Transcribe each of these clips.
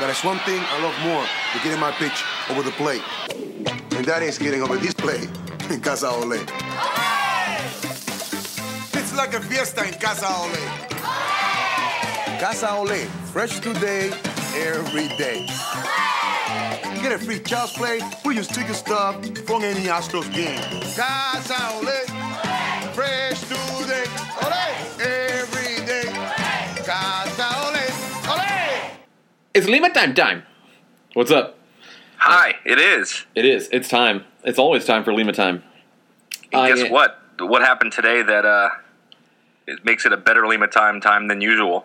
But it's one thing I love more than getting my pitch over the plate. And that is getting over this plate in Casa Ole. It's like a fiesta in Casa Ole. Casa Ole, fresh today, every day. Get a free child's play, put your sticker stuff from any Astros game. Casa Ole, fresh today, ole, every day. Casa Ole, ole. It's Lima time. What's up? Hi, it is. It is. It's time. It's always time for Lima time. And guess what? What happened today that it makes it a better Lima time than usual?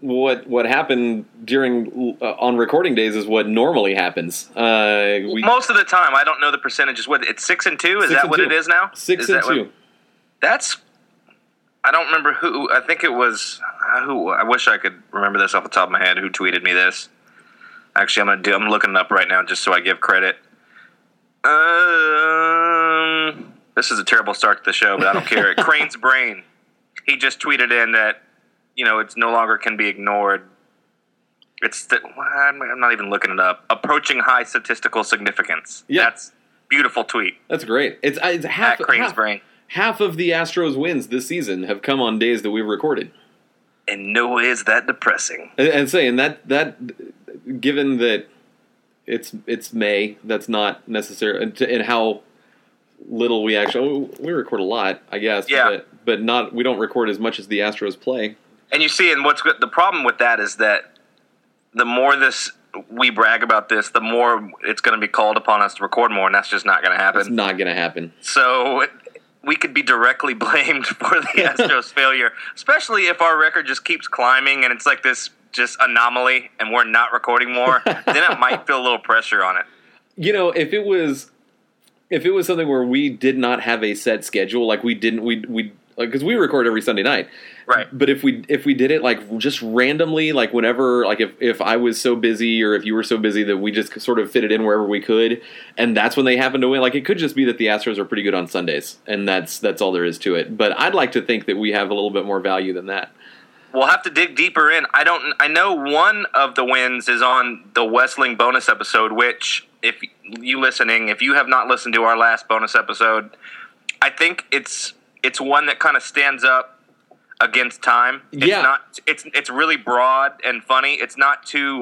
What happened during on recording days is what normally happens. Most of the time, I don't know the percentages. What it's 6-2? Is that what it is now? 6-2. That's. I don't remember who. I think it was who. I wish I could remember this off the top of my head. Who tweeted me this? Actually, I'm looking it up right now just so I give credit. This is a terrible start to the show, but I don't care. Crane's Brain. He just tweeted in that. You know, it's no longer can be ignored. I'm not even looking it up. Approaching high statistical significance. Yeah. That's beautiful tweet. That's great. It's half of the Astros wins this season have come on days that we've recorded. In no way is that depressing. And saying that given that it's May, that's not necessary. And how little we actually we record a lot, I guess. Yeah. But not we don't record as much as the Astros play. And you see, and what's good, the problem with that is that the more we brag about this, the more it's going to be called upon us to record more, and that's just not going to happen. It's not going to happen. So we could be directly blamed for the Astros' failure, especially if our record just keeps climbing and it's like this just anomaly and we're not recording more. Then it might feel a little pressure on it. You know, if it was something where we did not have a set schedule, like we because we record every Sunday night, right? But if we did it like just randomly, like whenever, like if I was so busy or if you were so busy that we just sort of fit it in wherever we could, and that's when they happen to win. Like it could just be that the Astros are pretty good on Sundays, and that's all there is to it. But I'd like to think that we have a little bit more value than that. We'll have to dig deeper in. I know one of the wins is on the Westling bonus episode, which if you have not listened to our last bonus episode, I think it's one that kind of stands up against time. It's really broad and funny. It's not too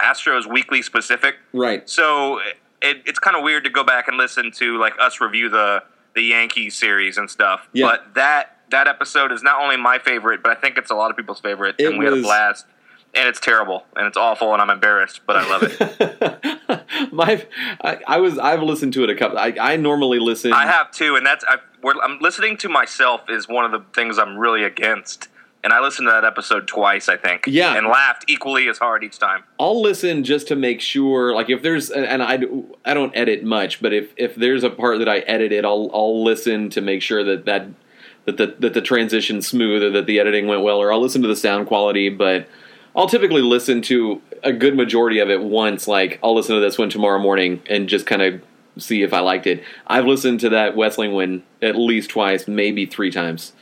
Astros Weekly specific. Right. So it's kind of weird to go back and listen to like us review the Yankees series and stuff. Yeah. But that episode is not only my favorite, but I think it's a lot of people's favorite. And we had a blast. And it's terrible, and it's awful, and I'm embarrassed, but I love it. I've listened to it a couple. I normally listen. I have too, and I'm listening to myself is one of the things I'm really against. And I listened to that episode twice, I think. Yeah, and laughed equally as hard each time. I'll listen just to make sure, like if there's, and I don't edit much, but if there's a part that I edited, I'll listen to make sure that the transition's smooth or that the editing went well, or I'll listen to the sound quality, but. I'll typically listen to a good majority of it once, like I'll listen to this one tomorrow morning and just kind of see if I liked it. I've listened to that Westling one at least twice, maybe three times.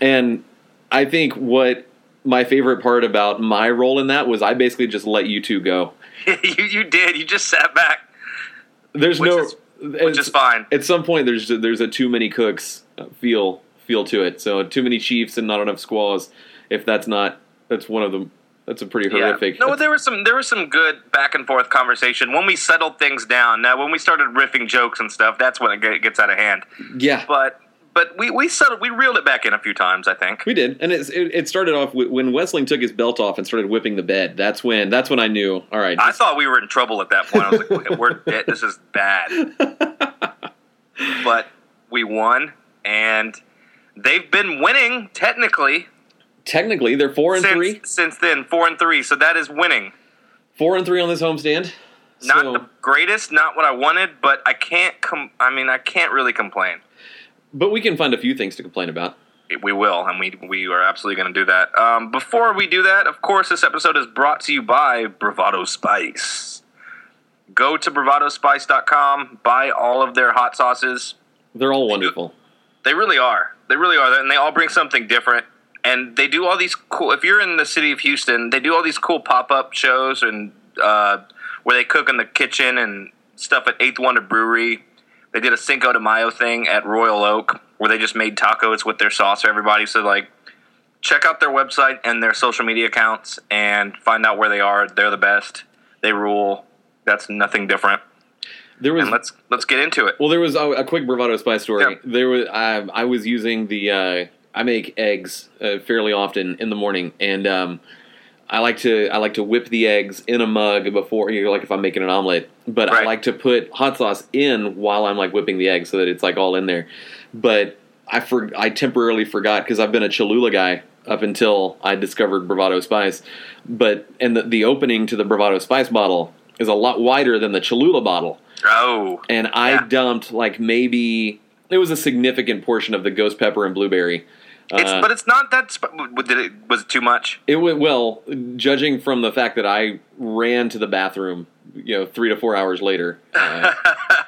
And I think what my favorite part about my role in that was I basically just let you two go. You did. You just sat back. Which is fine. At some point, there's a too many cooks feel to it. So too many chiefs and not enough squaws. If that's one of them. That's a pretty horrific. Yeah. No, there was some good back and forth conversation when we settled things down. Now, when we started riffing jokes and stuff, that's when it gets out of hand. Yeah, but we reeled it back in a few times. I think we did, and it started off when Westling took his belt off and started whipping the bed. That's when I knew. All right, I thought we were in trouble at that point. I was like, this is bad. But we won, and they've been winning technically. Technically, they're 4-3 since then. 4-3, so that is winning. 4-3 on this homestand. Not the greatest, not what I wanted, but I can't really complain. But we can find a few things to complain about. We will, and we are absolutely going to do that. Before we do that, of course, this episode is brought to you by Bravado Spice. Go to bravadospice.com, buy all of their hot sauces. They're all wonderful. They really are, and they all bring something different. And they do all these cool, if you're in the city of Houston, they do all these cool pop-up shows and where they cook in the kitchen and stuff at 8th Wonder Brewery. They did a Cinco de Mayo thing at Royal Oak where they just made tacos with their sauce for everybody. So, like, check out their website and their social media accounts and find out where they are. They're the best. They rule. That's nothing different. There was, and let's get into it. Well, there was a quick Bravado Spice story. Yeah. There was I was using the I make eggs fairly often in the morning, and I like to whip the eggs in a mug before, you know, like if I'm making an omelet. But right. I like to put hot sauce in while I'm like whipping the eggs so that it's like all in there. But I temporarily forgot because I've been a Cholula guy up until I discovered Bravado Spice. But and the opening to the Bravado Spice bottle is a lot wider than the Cholula bottle. Oh. And I dumped, like, maybe it was a significant portion of the ghost pepper and blueberry. But it's not that was it too much? It went, well, judging from the fact that I ran to the bathroom, you know, 3 to 4 hours later,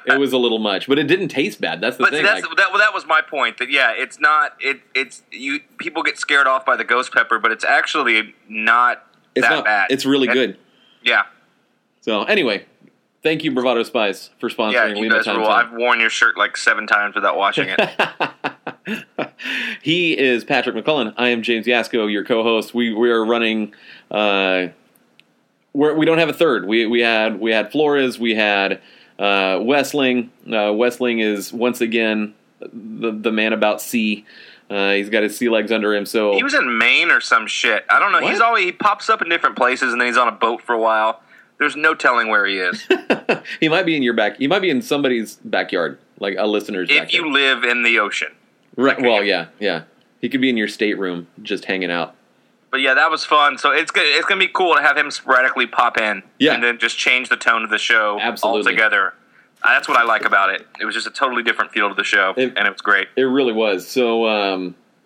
it was a little much, but it didn't taste bad. That's the thing. That's, like, that was my point. That it's not. It's you. People get scared off by the ghost pepper, but it's actually not bad. It's really good. Yeah. So anyway. Thank you, Bravado Spice, for sponsoring Lima guys Time. I've worn your shirt like 7 times without washing it. He is Patrick McClellan. I am James Yasko, your co-host. We are running. We don't have a third. We had Flores. We had Wessling. Wessling is once again the man about sea. He's got his sea legs under him. So he was in Maine or some shit. I don't know. What? He pops up in different places and then he's on a boat for a while. There's no telling where he is. He might be in your back. He might be in somebody's backyard, like a listener's backyard. If you live in the ocean. Right. Okay. Well, yeah. He could be in your stateroom just hanging out. But yeah, that was fun. So it's going to be cool to have him sporadically pop in and then just change the tone of the show altogether. That's what I like about it. It was just a totally different feel to the show, and it was great. It really was. So,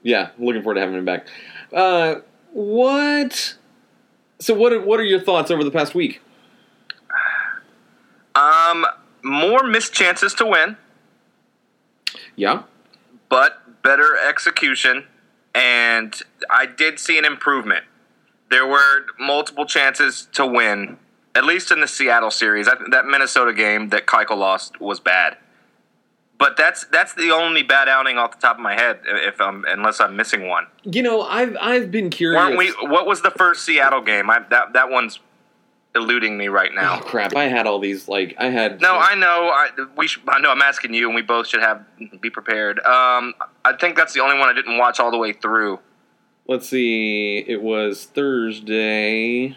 looking forward to having him back. So what are your thoughts over the past week? More missed chances to win. Yeah. But better execution, and I did see an improvement. There were multiple chances to win, at least in the Seattle series. That Minnesota game that Keuchel lost was bad. But that's the only bad outing off the top of my head, unless I'm missing one. You know, I've been curious. What was the first Seattle game? That one's eluding me right now. Oh, crap! I had all these I know. I know. I'm asking you, and we both should be prepared. I think that's the only one I didn't watch all the way through. Let's see. It was Thursday.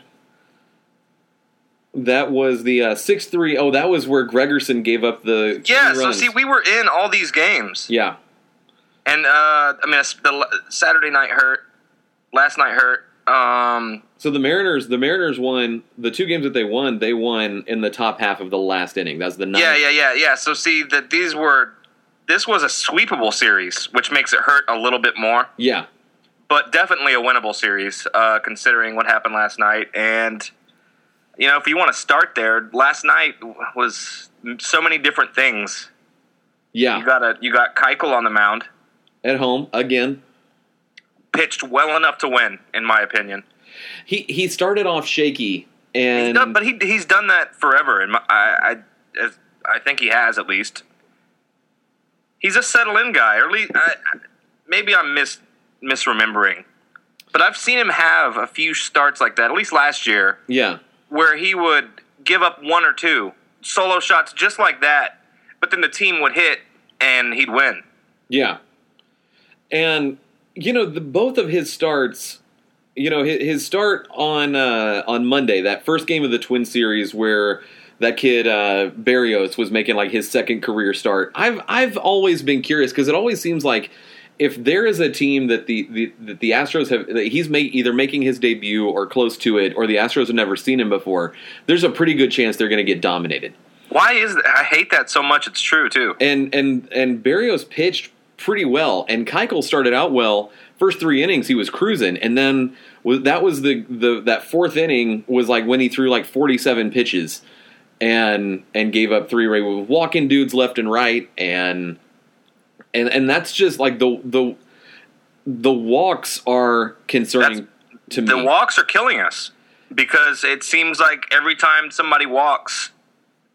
That was the 6-3. Oh, that was where Gregerson gave up the runs. So see, we were in all these games. Yeah. And the Saturday night hurt. Last night hurt. So the Mariners won the 2 games that they won in the top half of the last inning. That's the 9th. Yeah. So see that this was a sweepable series, which makes it hurt a little bit more. Yeah. But definitely a winnable series, considering what happened last night. And you know, if you want to start there, last night was so many different things. Yeah. You got Keuchel on the mound at home again. Pitched well enough to win, in my opinion. He started off shaky, and he's done that forever, and I think he has at least. He's a settle-in guy, or at least maybe I'm misremembering, but I've seen him have a few starts like that, at least last year. Yeah, where he would give up 1 or 2 solo shots just like that, but then the team would hit and he'd win. Yeah, and. You know, both of his starts, you know, his start on Monday, that first game of the Twin series where that kid Berrios was making like his second career start. I've always been curious because it always seems like if there is a team that the Astros have, that he's either making his debut or close to it, or the Astros have never seen him before, there's a pretty good chance they're going to get dominated. Why is that? I hate that so much. It's true too. And Berrios pitched pretty well, and Keuchel started out well. First 3 innings he was cruising, and then that was that 4th inning was like when he threw like 47 pitches and gave up 3 runs, walking dudes left and right, and that's just like the the walks are concerning to me. The walks are killing us because it seems like every time somebody walks,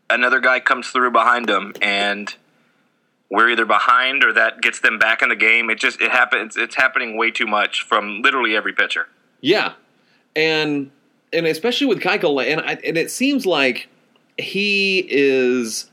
another guy comes through behind them, and we're either behind or that gets them back in the game. It happens. It's happening way too much from literally every pitcher. Yeah, and especially with Keuchel, and it seems like he is.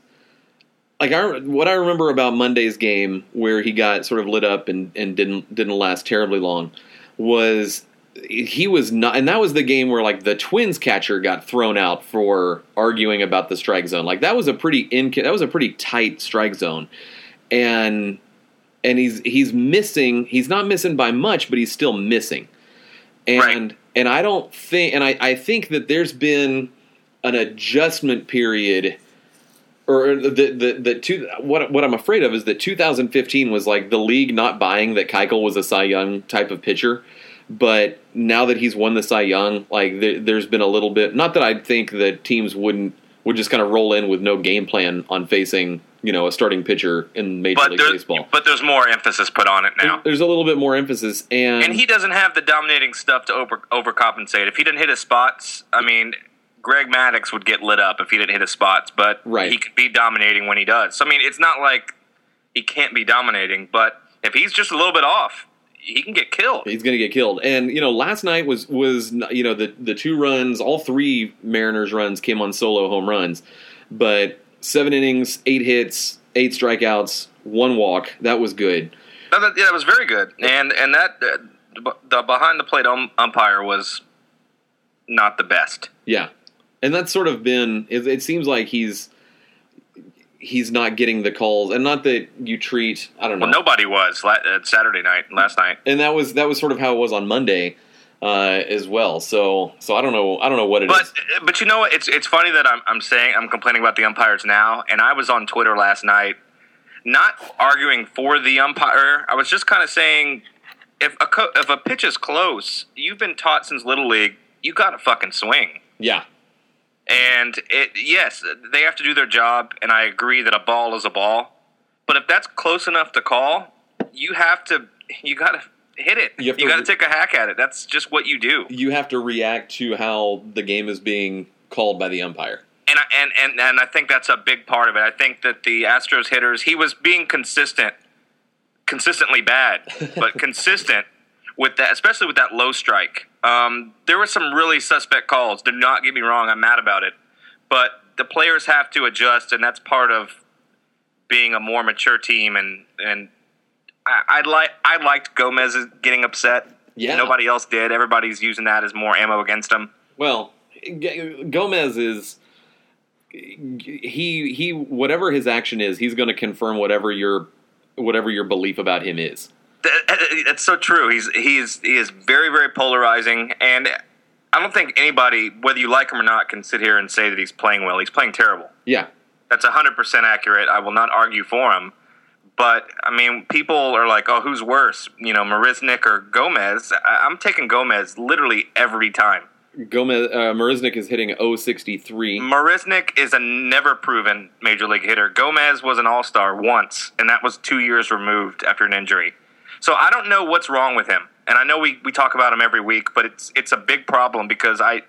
Like what I remember about Monday's game, where he got sort of lit up and didn't last terribly long, was he was not, and that was the game where like the Twins catcher got thrown out for arguing about the strike zone. Like that was a pretty tight strike zone, and he's missing. He's not missing by much, but he's still missing. And right. And I don't think, and I think that there's been an adjustment period. Or what I'm afraid of is that 2015 was like the league not buying that Keuchel was a Cy Young type of pitcher, but now that he's won the Cy Young, like there's been a little bit. Not that I think that teams would just kind of roll in with no game plan on facing a starting pitcher in Major League Baseball. But there's more emphasis put on it now. There's a little bit more emphasis, and he doesn't have the dominating stuff to overcompensate. If he didn't hit his spots, I mean. Greg Maddox would get lit up if he didn't hit his spots, but right. He could be dominating when he does. So, I mean, it's not like he can't be dominating, but if he's just a little bit off, he can get killed. He's going to get killed. And, last night was the two runs, all three Mariners runs came on solo home runs, but 7 innings, 8 hits, 8 strikeouts, 1 walk. That was good. That was very good. And that the behind-the-plate umpire was not the best. Yeah. And that's sort of been. It seems like he's not getting the calls, and not that you treat. I don't know. Well, nobody was Saturday night, last night, and that was sort of how it was on Monday as well. So I don't know what it is. But it's funny that I'm saying I'm complaining about the umpires now, and I was on Twitter last night, not arguing for the umpire. I was just kind of saying if a pitch is close, you've been taught since Little League, you got to fucking swing. Yeah. And yes, they have to do their job, and I agree that a ball is a ball. But if that's close enough to call, you got to hit it. You got to take a hack at it. That's just what you do. You have to react to how the game is being called by the umpire. And I think that's a big part of it. I think that the Astros hitters, he was being consistently bad, but consistent with that, especially with that low strike. There were some really suspect calls. Do not get me wrong, I'm mad about it. But the players have to adjust, and that's part of being a more mature team. And I liked Gomez getting upset. Yeah. Nobody else did. Everybody's using that as more ammo against him. Well, Gomez is – he whatever his action is, he's going to confirm whatever your belief about him is. That's so true. He is very, very polarizing, and I don't think anybody, whether you like him or not, can sit here and say that he's playing well. He's playing terrible. Yeah. That's 100% accurate. I will not argue for him. But, I mean, people are like, oh, who's worse, Marisnik or Gomez? I'm taking Gomez literally every time. Marisnik is hitting .063. Marisnik is a never-proven Major League hitter. Gomez was an all-star once, and that was 2 years removed after an injury. So I don't know what's wrong with him, and I know we talk about him every week, but it's a big problem because I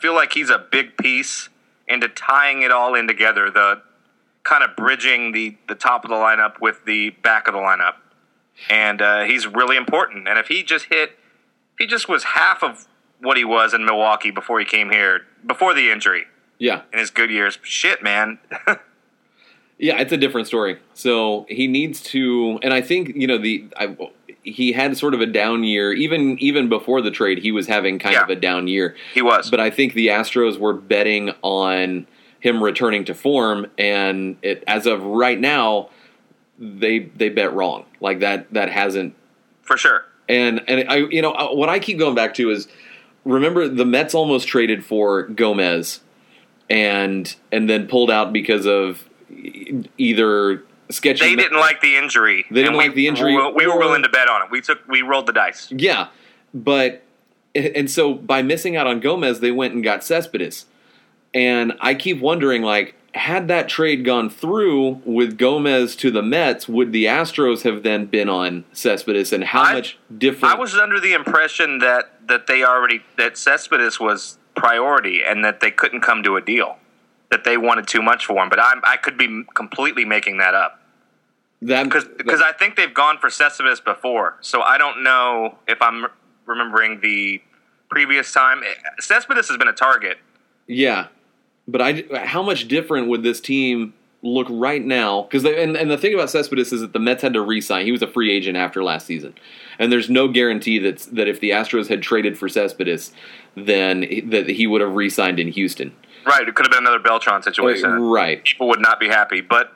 feel like he's a big piece into tying it all in together, the kind of bridging the top of the lineup with the back of the lineup, and he's really important. And if he just was half of what he was in Milwaukee before he came here, before the injury, yeah, in his good years, shit, man. Yeah, it's a different story. So he needs to, and I think he had sort of a down year. Even before the trade, he was having kind of a down year. He was, but I think the Astros were betting on him returning to form, and as of right now, they bet wrong. Like that hasn't for sure. And I what I keep going back to is remember the Mets almost traded for Gomez, and then pulled out because of. Either sketchy. They didn't like the injury. We were willing to bet on it. We rolled the dice. Yeah, but so by missing out on Gomez, they went and got Cespedes, And I keep wondering, like, had that trade gone through with Gomez to the Mets, would the Astros have then been on Cespedes, and how much different? I was under the impression that Cespedes was priority and that they couldn't come to a deal, that they wanted too much for him. But I could be completely making that up. Because I think they've gone for Cespedes before, so I don't know if I'm remembering the previous time. Cespedes has been a target. Yeah. But how much different would this team look right now? Because and the thing about Cespedes is that the Mets had to re-sign. He was a free agent after last season, and there's no guarantee that if the Astros had traded for Cespedes, then that he would have re-signed in Houston. Right, it could have been another Beltran situation. Right, people would not be happy, but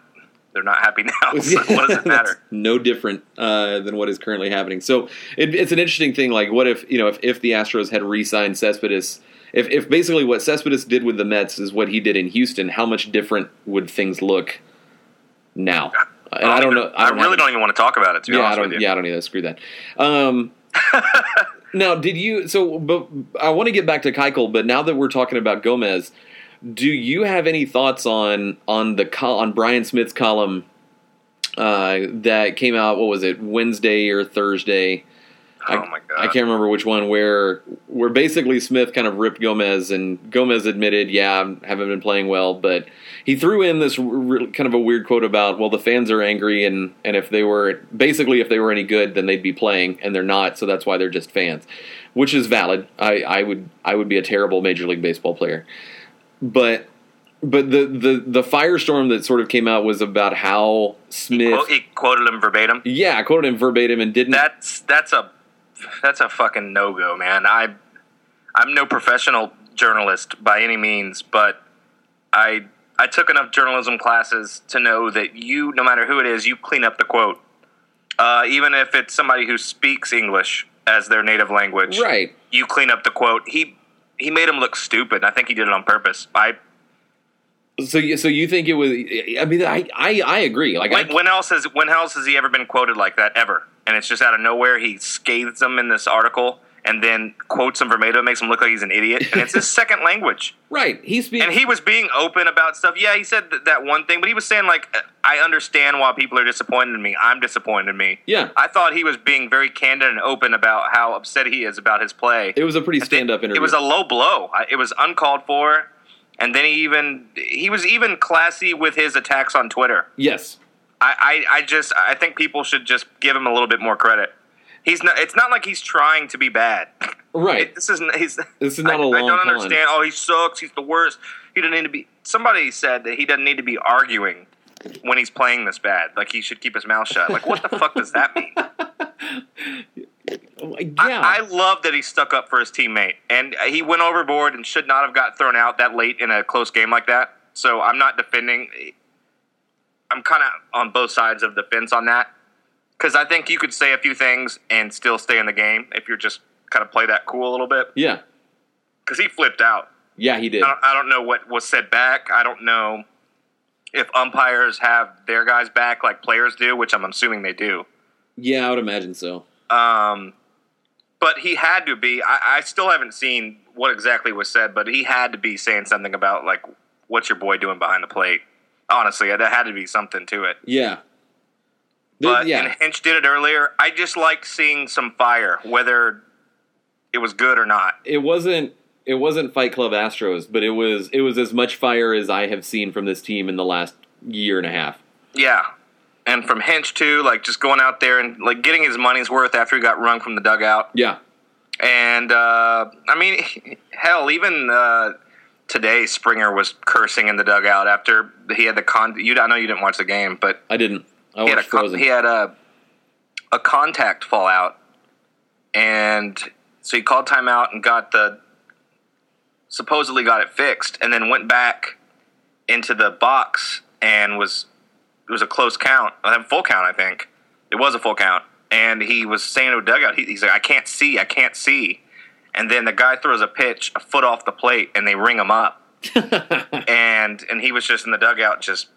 they're not happy now. So what does it matter? No different than what is currently happening. So it's an interesting thing. Like, what if if the Astros had re-signed Cespedes? If basically what Cespedes did with the Mets is what he did in Houston, how much different would things look now? And I don't know. I really don't even want to talk about it, to be honest with you. Yeah, I don't either. Screw that. Now, I want to get back to Keuchel, but now that we're talking about Gomez, do you have any thoughts on Brian Smith's column that came out, what was it, Wednesday or Thursday? Oh my God. I can't remember which one, where basically Smith kind of ripped Gomez, and Gomez admitted, I haven't been playing well, but he threw in this kind of a weird quote about, well, the fans are angry, and if they were any good, then they'd be playing, and they're not, so that's why they're just fans, which is valid. I would be a terrible Major League Baseball player. But the firestorm that sort of came out was about how Smith... He quoted him verbatim? Yeah, I quoted him verbatim and didn't... That's a fucking no-go, man. I'm no professional journalist by any means, but I took enough journalism classes to know that you, no matter who it is, you clean up the quote. Even if it's somebody who speaks English as their native language, right? You clean up the quote. He made him look stupid. I think he did it on purpose. So you think it was? I mean, I agree. Like when else has he ever been quoted like that ever? And it's just out of nowhere he scathes him in this article, and then quotes him verbatim, makes him look like he's an idiot. And it's his second language, right? And he was being open about stuff. Yeah, he said that one thing, but he was saying like, I understand why people are disappointed in me. I'm disappointed in me. Yeah, I thought he was being very candid and open about how upset he is about his play. It was a pretty stand-up interview. It was a low blow. It was uncalled for. And then he was even classy with his attacks on Twitter. Yes. I think people should just give him a little bit more credit. It's not like he's trying to be bad. Right. This is not a long con. I don't understand. Oh, he sucks. He's the worst. He doesn't need to be. Somebody said that he doesn't need to be arguing when he's playing this bad. Like, he should keep his mouth shut. Like, what the fuck does that mean? Yeah. I love that he stuck up for his teammate, and he went overboard and should not have got thrown out that late in a close game like that. So I'm not defending. I'm kind of on both sides of the fence on that, because I think you could say a few things and still stay in the game if you're just kind of play that cool a little bit. Yeah. Because he flipped out. Yeah, he did. I don't know what was said back. I don't know if umpires have their guys back like players do, which I'm assuming they do. Yeah, I would imagine so. But he had to be. I still haven't seen what exactly was said, but he had to be saying something about, like, what's your boy doing behind the plate? Honestly, there had to be something to it. Yeah. And Hinch did it earlier. I just like seeing some fire, whether it was good or not. It wasn't Fight Club Astros, but it was as much fire as I have seen from this team in the last year and a half. Yeah. And from Hinch, too, like, just going out there and, like, getting his money's worth after he got rung from the dugout. Yeah. And, I mean, hell, even today Springer was cursing in the dugout after he had the I know you didn't watch the game, but... I didn't. I watched Frozen. He had a contact fallout, and so he called timeout and supposedly got it fixed, and then went back into the box and was... It was a close count, a full count, I think. It was a full count. And he was saying to a dugout, he's like, I can't see. And then the guy throws a pitch a foot off the plate, and they ring him up. and he was just in the dugout just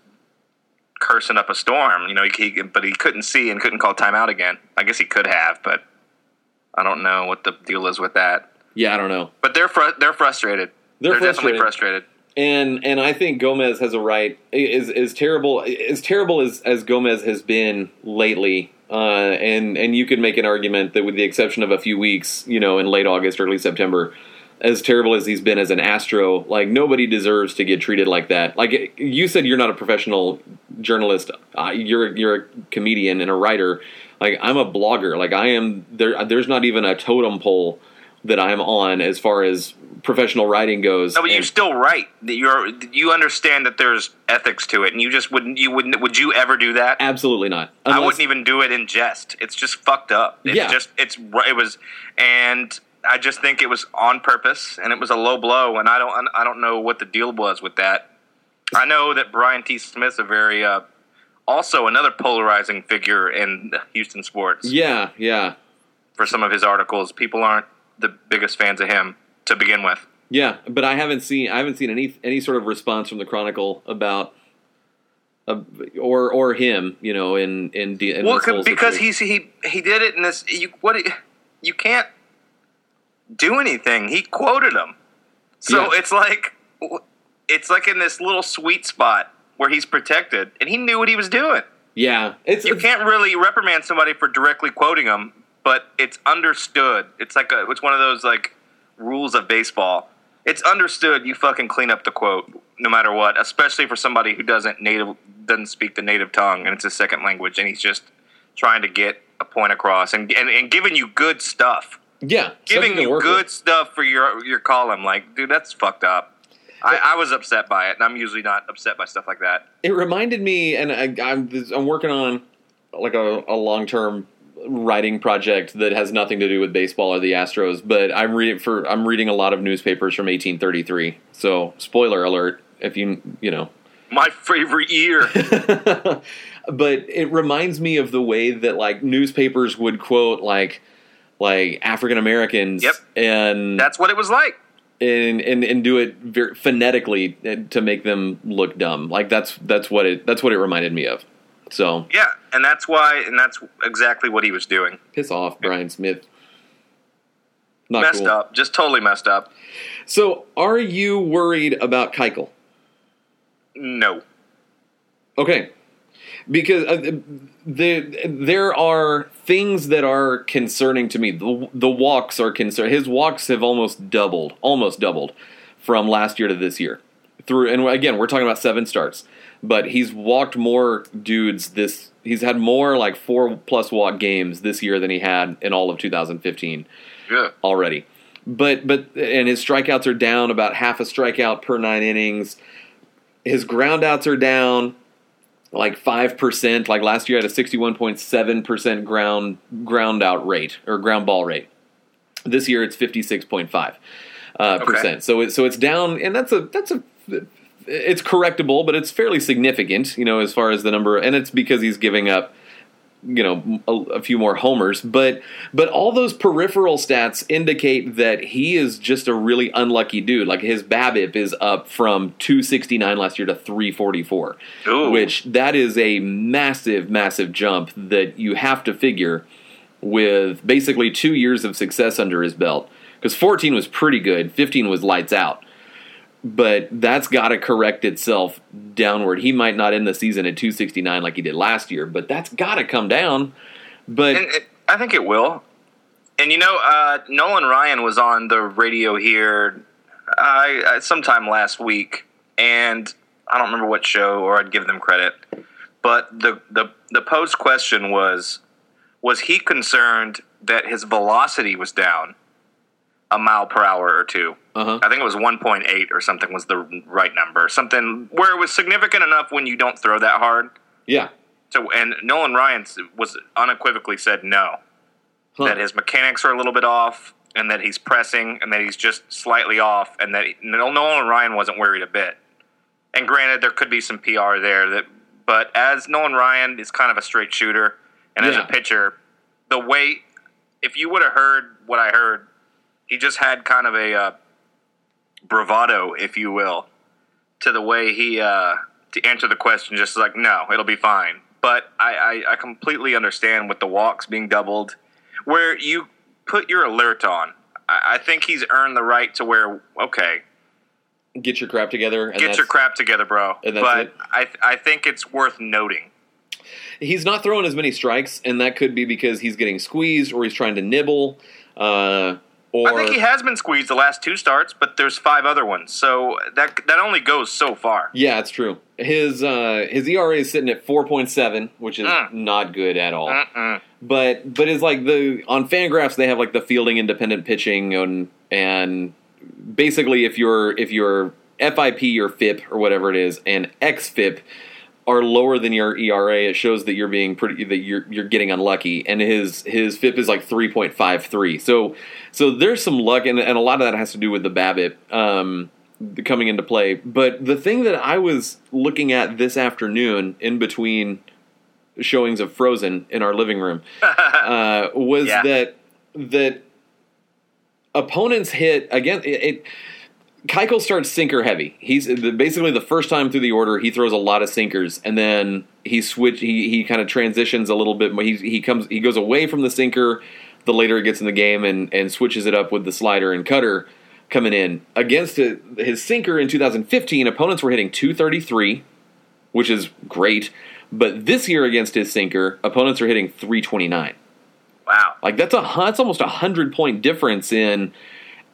cursing up a storm. You know, but he couldn't see and couldn't call timeout again. I guess he could have, but I don't know what the deal is with that. Yeah, I don't know. But they're frustrated. They're definitely frustrated. And I think Gomez has a right. As terrible as Gomez has been lately, and you could make an argument that with the exception of a few weeks, you know, in late August, early September, as terrible as he's been as an Astro, like, nobody deserves to get treated like that. Like, you said, you're not a professional journalist. You're a comedian and a writer. Like, I'm a blogger. Like, I am there. There's not even a totem pole that I'm on as far as professional writing goes. No, but you still write. You understand that there's ethics to it, and you just wouldn't. You wouldn't. Would you ever do that? Absolutely not. I wouldn't even do it in jest. It's just fucked up. It was. I just think it was on purpose, and it was a low blow, and I don't know what the deal was with that. I know that Brian T. Smith's a very also another polarizing figure in Houston sports. Yeah, yeah. For some of his articles, people aren't the biggest fans of him to begin with. Yeah, but I haven't seen any sort of response from the Chronicle about or him, you know, in well, because he did it in this. You can't do anything. He quoted him, so yeah. it's like in this little sweet spot where he's protected, and he knew what he was doing. Yeah, you can't really reprimand somebody for directly quoting him, but it's understood. It's like it's one of those like rules of baseball. It's understood. You fucking clean up the quote no matter what, especially for somebody who doesn't speak the native tongue and it's his second language, and he's just trying to get a point across and giving you good stuff. Yeah, giving you good stuff for your column, like, dude, that's fucked up. I was upset by it, and I'm usually not upset by stuff like that. It reminded me, and I'm working on like a long-term writing project that has nothing to do with baseball or the Astros, but I'm reading a lot of newspapers from 1833. So, spoiler alert, if you know. My favorite year. But it reminds me of the way that like newspapers would quote like African Americans, yep. And that's what it was like, and do it phonetically to make them look dumb. Like that's what it reminded me of. So yeah, and that's why, and that's exactly what he was doing. Piss off, Brian Smith. Not messed cool. up, just totally messed up. So, are you worried about Keuchel? No. Okay. Because there are things that are concerning to me. The walks are concerning. His walks have almost doubled from last year to this year. And again, we're talking about 7 starts, but he's walked more dudes this. He's had more like 4+ walk games this year than he had in all of 2015. Yeah, already. But and his strikeouts are down about half a strikeout per 9 innings. His groundouts are down like 5%, like last year I had a 61.7% ground out rate or ground ball rate. This year it's 56.5%. So it's down, and it's correctable, but it's fairly significant, you know, as far as the number, and it's because he's giving up, you know, a few more homers, but all those peripheral stats indicate that he is just a really unlucky dude. Like his BABIP is up from 269 last year to 344, which that is a massive, massive jump that you have to figure with basically 2 years of success under his belt. Because 14 was pretty good, 15 was lights out. But that's got to correct itself downward. He might not end the season at 269 like he did last year, but that's got to come down. But I think it will. And, you know, Nolan Ryan was on the radio here sometime last week, and I don't remember what show, or I'd give them credit. But the post question was he concerned that his velocity was down a mile per hour or two? Uh-huh. I think it was 1.8 or something was the right number. Something where it was significant enough when you don't throw that hard. Yeah. So, and Nolan Ryan was unequivocally said no. Huh. That his mechanics are a little bit off, and that he's pressing, and that he's just slightly off, and that Nolan Ryan wasn't worried a bit. And granted, there could be some PR there, but as Nolan Ryan is kind of a straight shooter, and as a pitcher, the way, if you would have heard what I heard, he just had kind of a bravado, if you will, to the way he to answer the question. Just like, no, it'll be fine. But I completely understand with the walks being doubled, where you put your alert on. I think he's earned the right to where, okay, Get your crap together. And get your crap together, bro. And that's but it. I think it's worth noting. He's not throwing as many strikes, and that could be because he's getting squeezed or he's trying to nibble. Or I think he has been squeezed the last two starts, but there's five other ones, so that only goes so far. Yeah, it's true. His ERA is sitting at 4.7, which is not good at all. But it's like on Fangraphs they have like the fielding independent pitching and basically if your FIP or FIP or whatever it is and XFIP are lower than your ERA, it shows that you're getting unlucky. And his FIP is like 3.53. So there's some luck and a lot of that has to do with the BABIP coming into play. But the thing that I was looking at this afternoon in between showings of Frozen in our living room was that opponents hit again. Keuchel starts sinker heavy. He's basically the first time through the order he throws a lot of sinkers, and then he kind of transitions a little bit. He goes away from the sinker the later it gets in the game and switches it up with the slider and cutter coming in. Against his sinker in 2015, opponents were hitting 233, which is great. But this year against his sinker, opponents are hitting 329. Wow. Like that's almost 100-point difference in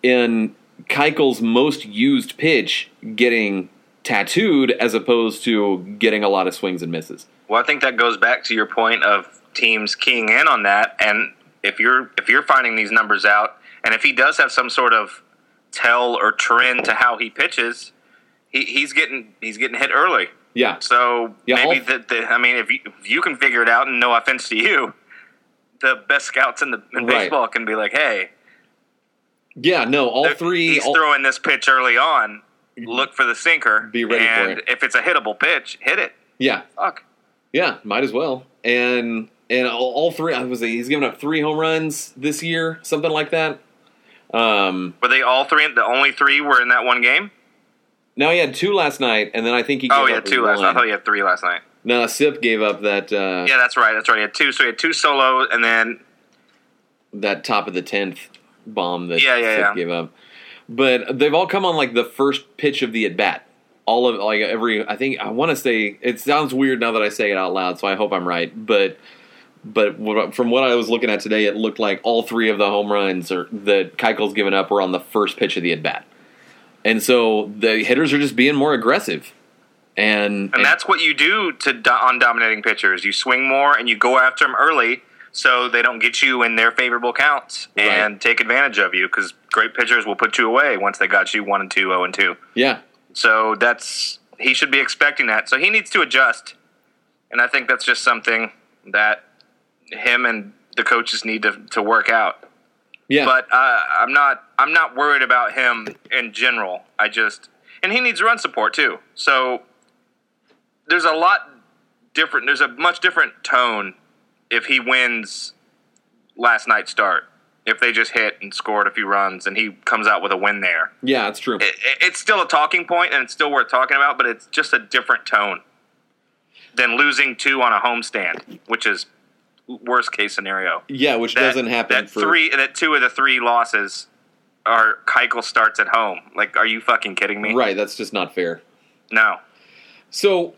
Keuchel's most used pitch getting tattooed as opposed to getting a lot of swings and misses. Well, I think that goes back to your point of teams keying in on that, and if you're finding these numbers out, and if he does have some sort of tell or trend to how he pitches, he's getting hit early. Yeah. So maybe if you can figure it out, and no offense to you, the best scouts in baseball can be like, hey. Yeah, no, all three. He's throwing this pitch early on. Look for the sinker. Be ready for it. And if it's a hittable pitch, hit it. Yeah. Fuck. Yeah, might as well. And all three. He's given up 3 home runs this year, something like that. Were they all three? The only 3 were in that one game? No, he had 2 last night, and then I think he gave up 1. Last night. I thought he had 3 last night. No, Sip gave up that. Yeah, that's right. He had 2, so he had 2 solo, and then that top of the 10th bomb that Sip gave up. But they've all come on like the first pitch of the at bat. All of like every. I think I want to say it sounds weird now that I say it out loud, so I hope I'm right. But from what I was looking at today, it looked like all 3 of the home runs that Keuchel's given up were on the first pitch of the at bat. And so the hitters are just being more aggressive. And that's what you do on dominating pitchers. You swing more and you go after them early so they don't get you in their favorable counts and take advantage of you, because great pitchers will put you away once they got you 1-2, 0-2. Yeah. So he should be expecting that. So he needs to adjust. And I think that's just something that him and the coaches need to work out. Yeah. But I'm not worried about him in general. And he needs run support too. So there's a lot different. There's a much different tone if he wins last night's start. If they just hit and scored a few runs and he comes out with a win there. Yeah, that's true. It's still a talking point and it's still worth talking about, but it's just a different tone than losing 2 on a homestand, which is worst case scenario. Yeah, which doesn't happen. That 2 of the 3 losses are Keuchel starts at home. Like, are you fucking kidding me? Right, that's just not fair. No. So,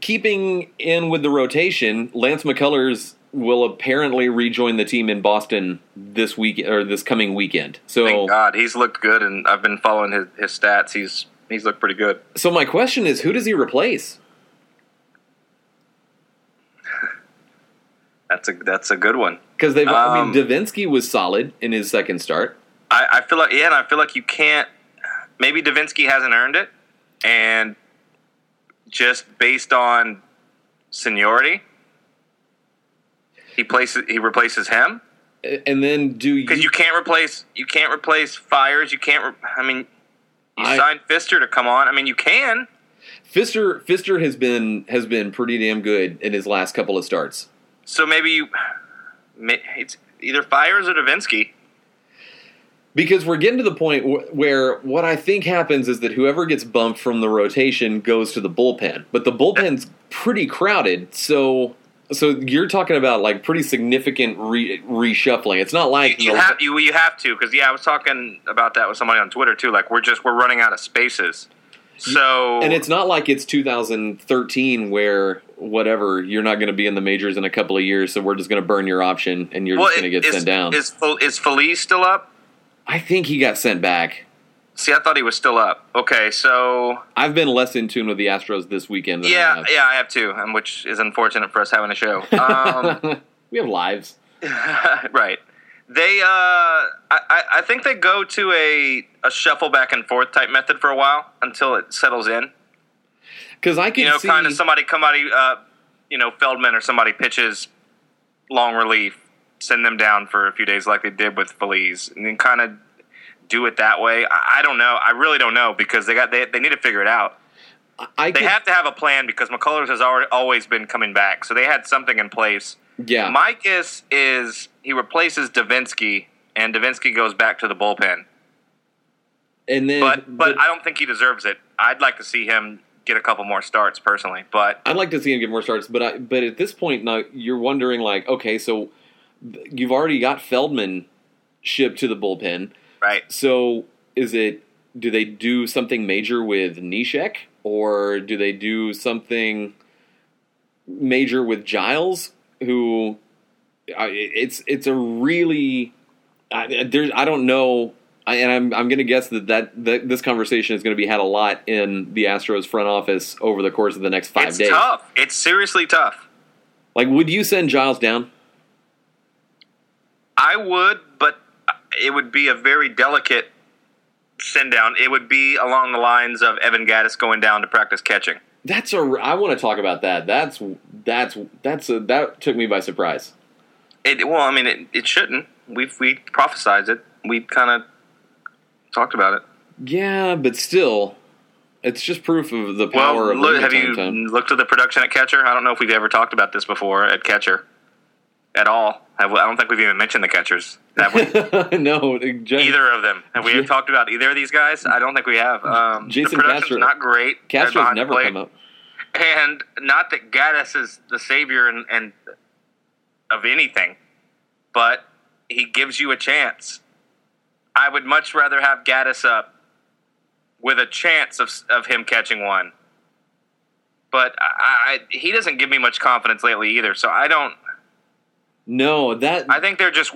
keeping in with the rotation, Lance McCullers will apparently rejoin the team in Boston this week or this coming weekend. So, thank God, he's looked good, and I've been following his stats. He's looked pretty good. So my question is, who does he replace? That's a good one. Because Davinsky was solid in his second start. I feel like and I feel like you can't. Maybe Davinsky hasn't earned it, and just based on seniority, he replaces him. And then because you can't replace Fiers. You signed Fister to come on. I mean, you can. Fister has been pretty damn good in his last couple of starts. So maybe it's either Fiers or Davinsky. Because we're getting to the point where what I think happens is that whoever gets bumped from the rotation goes to the bullpen. But the bullpen's pretty crowded, so So you're talking about like pretty significant reshuffling. It's not like you have to because I was talking about that with somebody on Twitter too. Like we're running out of spaces. So and it's not like it's 2013 where whatever you're not going to be in the majors in a couple of years, so we're just going to burn your option and you're just going to get sent down. Is Feliz still up? I think he got sent back. See, I thought he was still up. Okay, so I've been less in tune with the Astros this weekend. Yeah, I have too, and which is unfortunate for us having a show. We have lives, right? They, I think they go to a shuffle back and forth type method for a while until it settles in. Because I can see kind of somebody, Feldman or somebody pitches long relief, send them down for a few days like they did with Feliz, and then kind of do it that way. I don't know. I really don't know because they need to figure it out. They have to have a plan because McCullers has always been coming back, so they had something in place. Yeah, my guess is he replaces Davinsky, and Davinsky goes back to the bullpen. And then, but I don't think he deserves it. I'd like to see him get a couple more starts personally, but I'd like to see him get more starts. But at this point, now you're wondering like, okay, so you've already got Feldman shipped to the bullpen. Right. So do they do something major with Neshek, or do they do something major with Giles? Who it's a really I don't know, and I'm going to guess that this conversation is going to be had a lot in the Astros front office over the course of the next 5 days. It's tough. It's seriously tough. Like, would you send Giles down? I would, but it would be a very delicate send down. It would be along the lines of Evan Gattis going down to practice catching. I want to talk about that. That took me by surprise. It shouldn't. We prophesized it. We kind of talked about it. Yeah, but still, it's just proof of the power of. Have you looked at the production at catcher? I don't know if we've ever talked about this before at catcher at all. I don't think we've even mentioned the catchers. No, either of them. Have we talked about either of these guys? I don't think we have. Jason, the production's Castro, not great. Castro's never come up. And not that Gattis is the savior and of anything, but he gives you a chance. I would much rather have Gattis up with a chance of him catching one. But he doesn't give me much confidence lately either, so I don't. No, I think they're just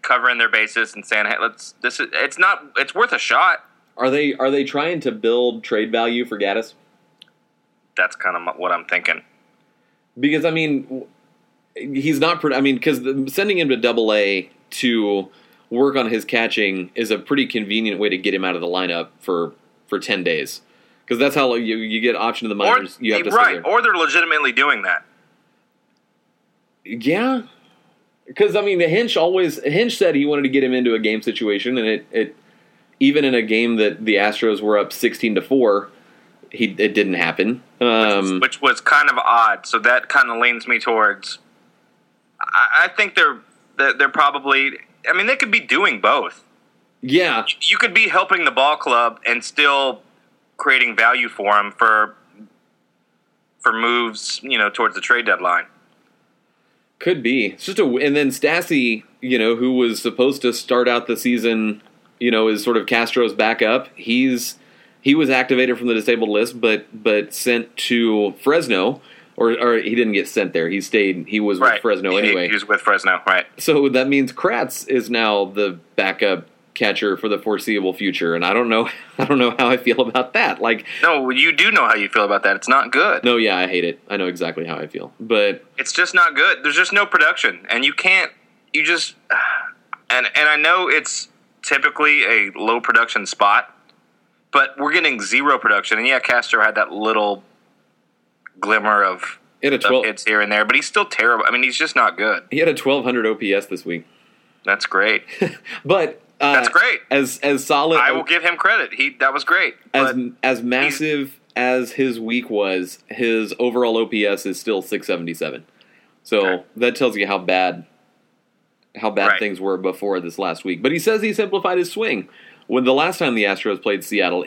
covering their bases and saying, "Hey, it's worth a shot." Are they trying to build trade value for Gattis? That's kind of what I'm thinking. Because he's not. Because sending him to Double-A to work on his catching is a pretty convenient way to get him out of the lineup for 10 days. Because that's how you get option to the minors. You have to right, or they're legitimately doing that. Yeah, because Hinch said he wanted to get him into a game situation, and it even in a game that the Astros were up 16-4, it didn't happen, which was kind of odd. So that kind of leans me towards. I think they're probably. They could be doing both. Yeah, you could be helping the ball club and still creating value for him for moves, towards the trade deadline. Could be. It's just and then Stassi, who was supposed to start out the season, is sort of Castro's backup. He was activated from the disabled list, but sent to Fresno, or he didn't get sent there. He stayed. He was with Fresno anyway. He was with Fresno, right? So that means Kratz is now the backup catcher for the foreseeable future, and I don't know how I feel about that. Like, no, you do know how you feel about that. It's not good. No, yeah, I hate it. I know exactly how I feel, but it's just not good. There's just no production, and you can't. You just and I know it's typically a low production spot, but we're getting zero production. And yeah, Castro had that little glimmer of hits here and there, but he's still terrible. He's just not good. He had a 1,200 OPS this week. That's great, but. That's great. As solid, I will give him credit. That was great. As massive as his week was, his overall OPS is still 677. So that tells you how bad things were before this last week. But he says he simplified his swing. When the last time the Astros played Seattle,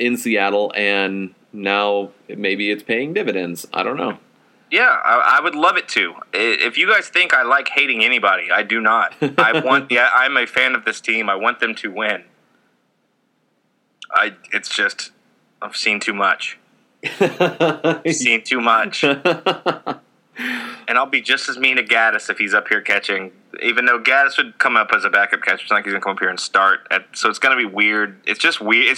and now maybe it's paying dividends. I don't know. Yeah, I would love it to. If you guys think I like hating anybody, I do not. I'm a fan of this team. I want them to win. It's just, I've seen too much. And I'll be just as mean to Gattis if he's up here catching, even though Gattis would come up as a backup catcher. It's not like he's going to come up here and start. So it's going to be weird. It's just weird,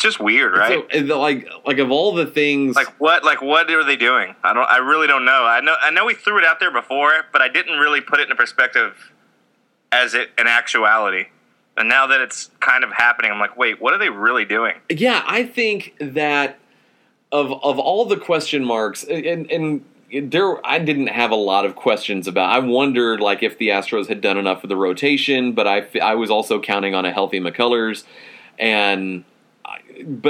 right? So, like of all the things, what are they doing? I really don't know. I know we threw it out there before, but I didn't really put it in perspective as an actuality. And now that it's kind of happening, I'm like, wait, what are they really doing? Yeah, I think that of all the question marks, and there, I didn't have a lot of questions about. I wondered if the Astros had done enough for the rotation, but I was also counting on a healthy McCullers, and I think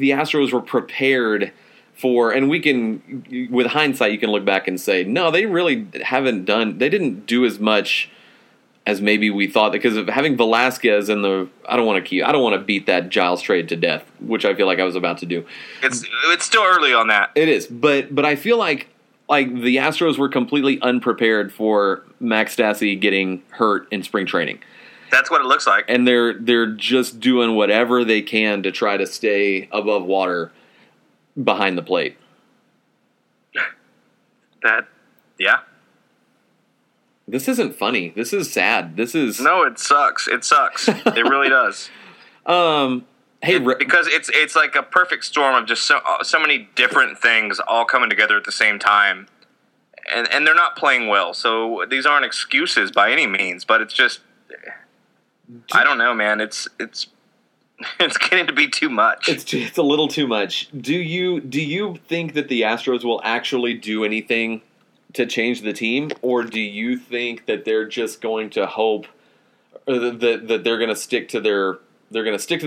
the Astros were prepared for. And we can, with hindsight, you can look back and say, no, they really haven't done. They didn't do as much as maybe we thought, because of having Velasquez in the, I don't want to beat that Giles trade to death, which I feel like I was about to do. It's still early on that. It is, but I feel like the Astros were completely unprepared for Max Stassi getting hurt in spring training. That's what it looks like, and they're just doing whatever they can to try to stay above water behind the plate. Yeah. This isn't funny. This is sad. No, it sucks. It really does. Because it's like a perfect storm of just so many different things all coming together at the same time, and they're not playing well. So these aren't excuses by any means, but it's just, I don't know, man. It's getting to be too much. It's a little too much. Do you think that the Astros will actually do anything to change the team, or do you think that they're just going to hope that they're going to stick to their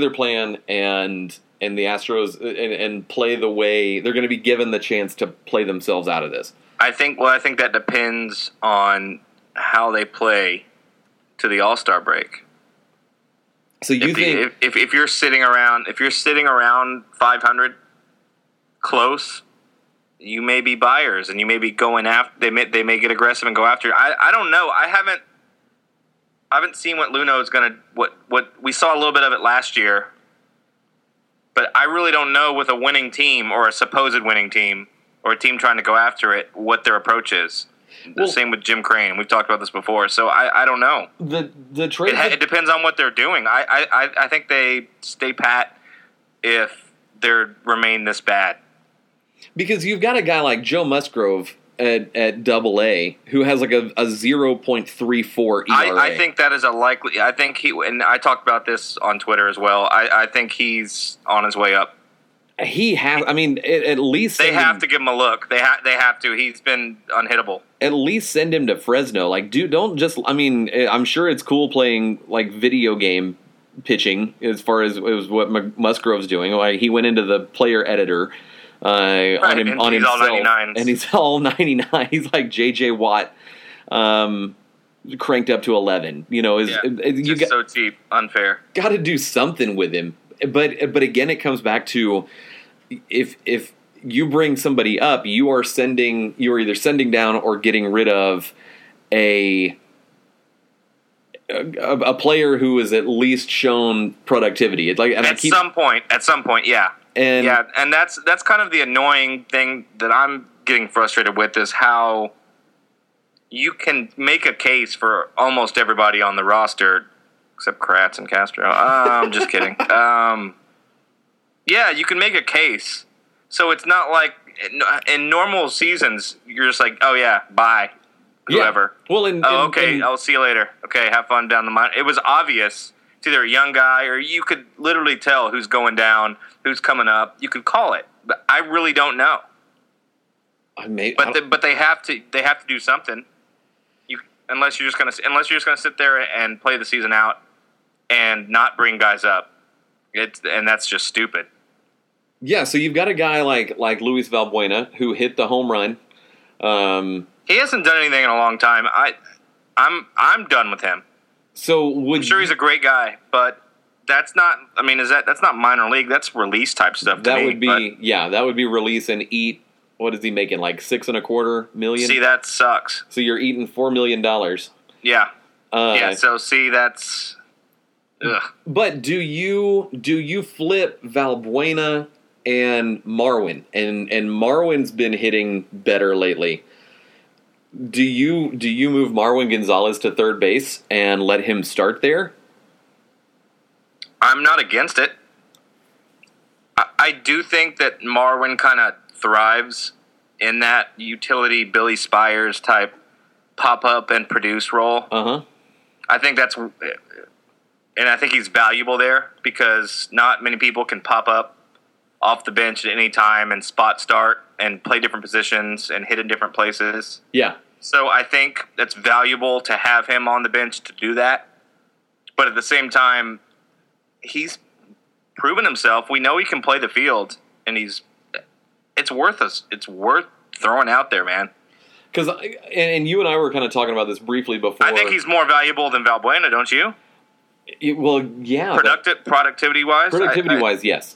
plan and the Astros and play the way they're going to be given the chance to play themselves out of this? I think that depends on how they play to the All-Star break. So you think if you're sitting around 500 close, you may be buyers, and you may be going after. They may get aggressive and go after you. I don't know. I haven't seen what Luno is going to. What we saw a little bit of it last year, but I really don't know with a winning team or a supposed winning team or a team trying to go after it what their approach is. The same with Jim Crane. We've talked about this before, so I don't know. The trade. It depends on what they're doing. I think they stay pat if they remain this bad. Because you've got a guy like Joe Musgrove at AA who has a 0.34 ERA. I think that is a likely. I think he, and I talked about this on Twitter as well. I think he's on his way up. He has. I mean, at least they have to give him a look. They have to. He's been unhittable. At least send him to Fresno. Don't just. I mean, I'm sure it's cool playing video game pitching as far as it was what Musgrove's doing. He went into the player editor. On himself, and he's all 99. He's like JJ Watt, cranked up to 11. You know, so cheap, unfair. Got to do something with him, but again, it comes back to if you bring somebody up, you are either sending down or getting rid of a player who has at least shown productivity. At some point, yeah. And that's kind of the annoying thing that I'm getting frustrated with is how you can make a case for almost everybody on the roster except Kratz and Castro. I'm just kidding. Yeah, you can make a case. So it's not like in normal seasons you're just like, oh yeah, bye, whoever. Yeah. Well, I'll see you later. Okay, have fun down the mine. It was obvious. It's either a young guy or you could literally tell who's going down, who's coming up. You could call it, but I really don't know. But they have to. They have to do something. Unless you're just gonna sit there and play the season out and not bring guys up. And that's just stupid. Yeah. So you've got a guy like Luis Valbuena who hit the home run. He hasn't done anything in a long time. I'm done with him. So I'm sure he's a great guy, but that's not. I mean, that's not minor league? That's release type stuff. That would be release and eat what is he making, like $6.25 million? See, that sucks. So you're eating $4 million. Yeah. So see, that's. Ugh. But do you flip Valbuena and Marwin, and Marwin's been hitting better lately? Do you move Marwin Gonzalez to third base and let him start there? I'm not against it. I do think that Marwin kind of thrives in that utility Billy Spires type pop up and produce role. Uh-huh. I think that's, and I think he's valuable there because not many people can pop up off the bench at any time and spot start and play different positions and hit in different places. Yeah. So I think that's valuable to have him on the bench to do that. But at the same time, he's proven himself. We know he can play the field, and it's worth throwing out there, man. Because and you and I were kind of talking about this briefly before. I think he's more valuable than Valbuena, don't you? Well, yeah. Productivity-wise, yes.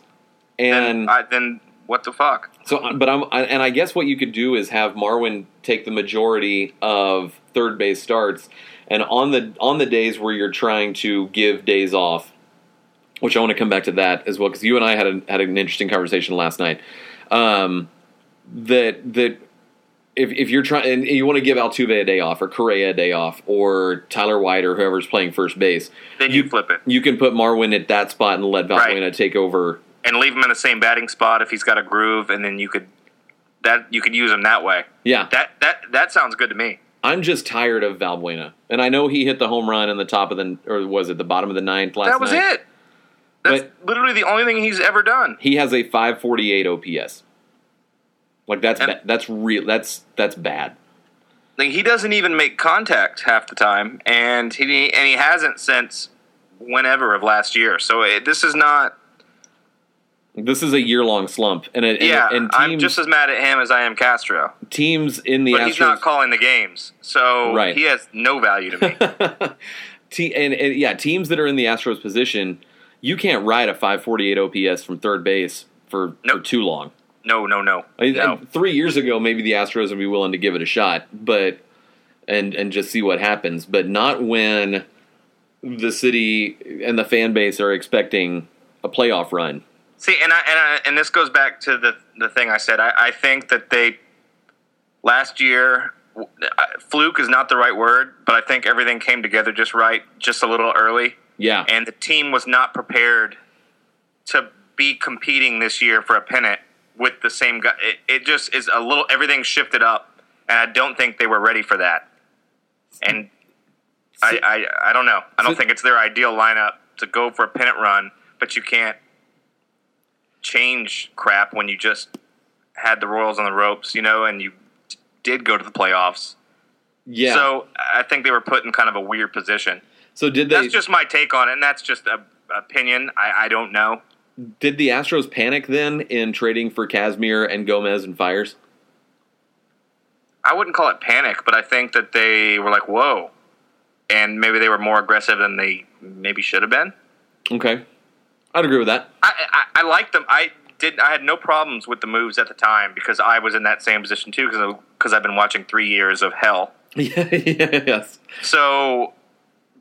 And then what the fuck? So, but I guess what you could do is have Marwin take the majority of third base starts, and on the days where you're trying to give days off, which I want to come back to that as well, because you and I had an interesting conversation last night. That if you're trying and you want to give Altuve a day off or Correa a day off or Tyler White or whoever's playing first base, then you flip it. You can put Marwin at that spot and let Valbuena take over. And leave him in the same batting spot if he's got a groove, and then you could use him that way. Yeah, that sounds good to me. I'm just tired of Valbuena, and I know he hit the home run in the top of the, or was it the bottom of the ninth last night? That was it. That's literally the only thing he's ever done. He has a 548 OPS. Like that's real. That's bad. Like he doesn't even make contact half the time, and he hasn't since whenever of last year. So this is not. This is a year-long slump, and teams, I'm just as mad at him as I am Castro. Teams in the Astros, but he's not calling the games, so right. He has no value to me. Teams that are in the Astros' position, you can't ride a 548 OPS from third base for too long. No. I mean, 3 years ago, maybe the Astros would be willing to give it a shot, but and just see what happens. But not when the city and the fan base are expecting a playoff run. See, and this goes back to the thing I said. I think that they last year, fluke is not the right word, but I think everything came together just right, just a little early. Yeah. And the team was not prepared to be competing this year for a pennant with the same guy. It just is a little – everything shifted up, and I don't think they were ready for that. And I don't know. I don't think it's their ideal lineup to go for a pennant run, but you can't change crap when you just had the Royals on the ropes, you know, and you did go to the playoffs. Yeah. So I think they were put in kind of a weird position. So did they? That's just my take on it, and that's just an opinion. I don't know. Did the Astros panic then in trading for Kazmir and Gomez and Fiers? I wouldn't call it panic, but I think that they were like, whoa. And maybe they were more aggressive than they maybe should have been. Okay. I'd agree with that. I like them. I had no problems with the moves at the time because I was in that same position too because I've been watching 3 years of hell. Yes. So,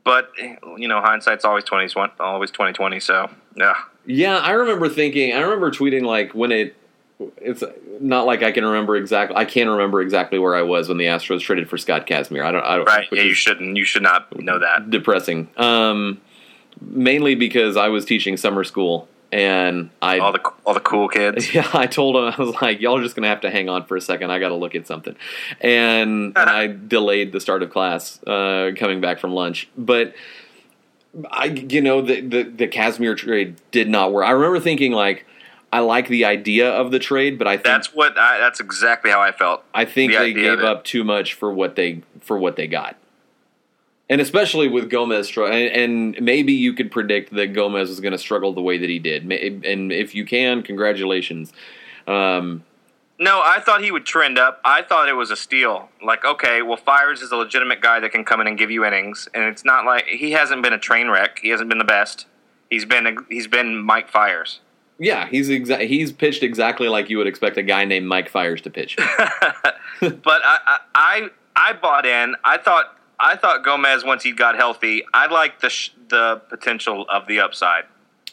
but you know, hindsight's always 20/20. So yeah. Yeah, I remember tweeting like when it's not like I can remember exactly. I can't remember exactly where I was when the Astros traded for Scott Kazmir. I don't. Right. Yeah, you shouldn't. You should not know that. Depressing. Mainly because I was teaching summer school, and all the cool kids. Yeah, I told them, I was like, y'all are just going to have to hang on for a second. I got to look at something. And I delayed the start of class coming back from lunch. But, the Kazmir trade did not work. I remember thinking, like, I like the idea of the trade, but I think... That's exactly how I felt. I think they gave up too much for what they got. And especially with Gomez, and maybe you could predict that Gomez was going to struggle the way that he did. And if you can, congratulations. No, I thought he would trend up. I thought it was a steal. Like, okay, well, Fiers is a legitimate guy that can come in and give you innings. And it's not like he hasn't been a train wreck. He hasn't been the best. He's been Mike Fiers. Yeah, he's pitched exactly like you would expect a guy named Mike Fiers to pitch. But I bought in. I thought Gomez, once he got healthy, I liked the potential of the upside.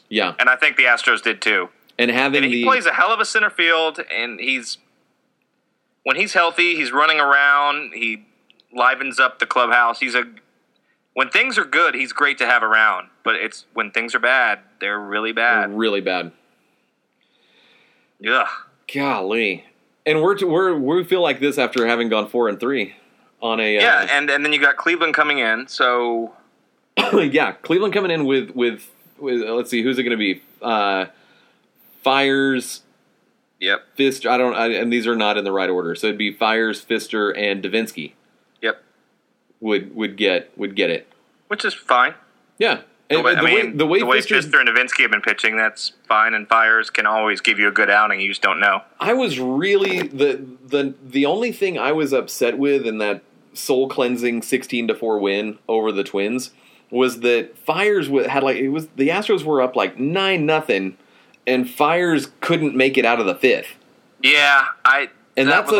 Yeah, and I think the Astros did too. And he plays a hell of a center field, and when he's healthy, he's running around. He livens up the clubhouse. When things are good, he's great to have around. But it's when things are bad, they're really bad. They're really bad. Yeah. Golly. And we feel like this after having gone 4-3 on a and then you got Cleveland coming in. So yeah, Cleveland coming in with let's see, who's it going to be? Fiers. Yep. Fister. And these are not in the right order. So it'd be Fiers, Fister, and Davinsky. Yep. Would get it, which is fine. Yeah, and the way Fister and Davinsky have been pitching, that's fine. And Fiers can always give you a good outing. You just don't know. I was really the only thing I was upset with in that soul cleansing 16-4 win over the Twins was that Fiers had the Astros were up like 9-0, and Fiers couldn't make it out of the fifth. Yeah, That's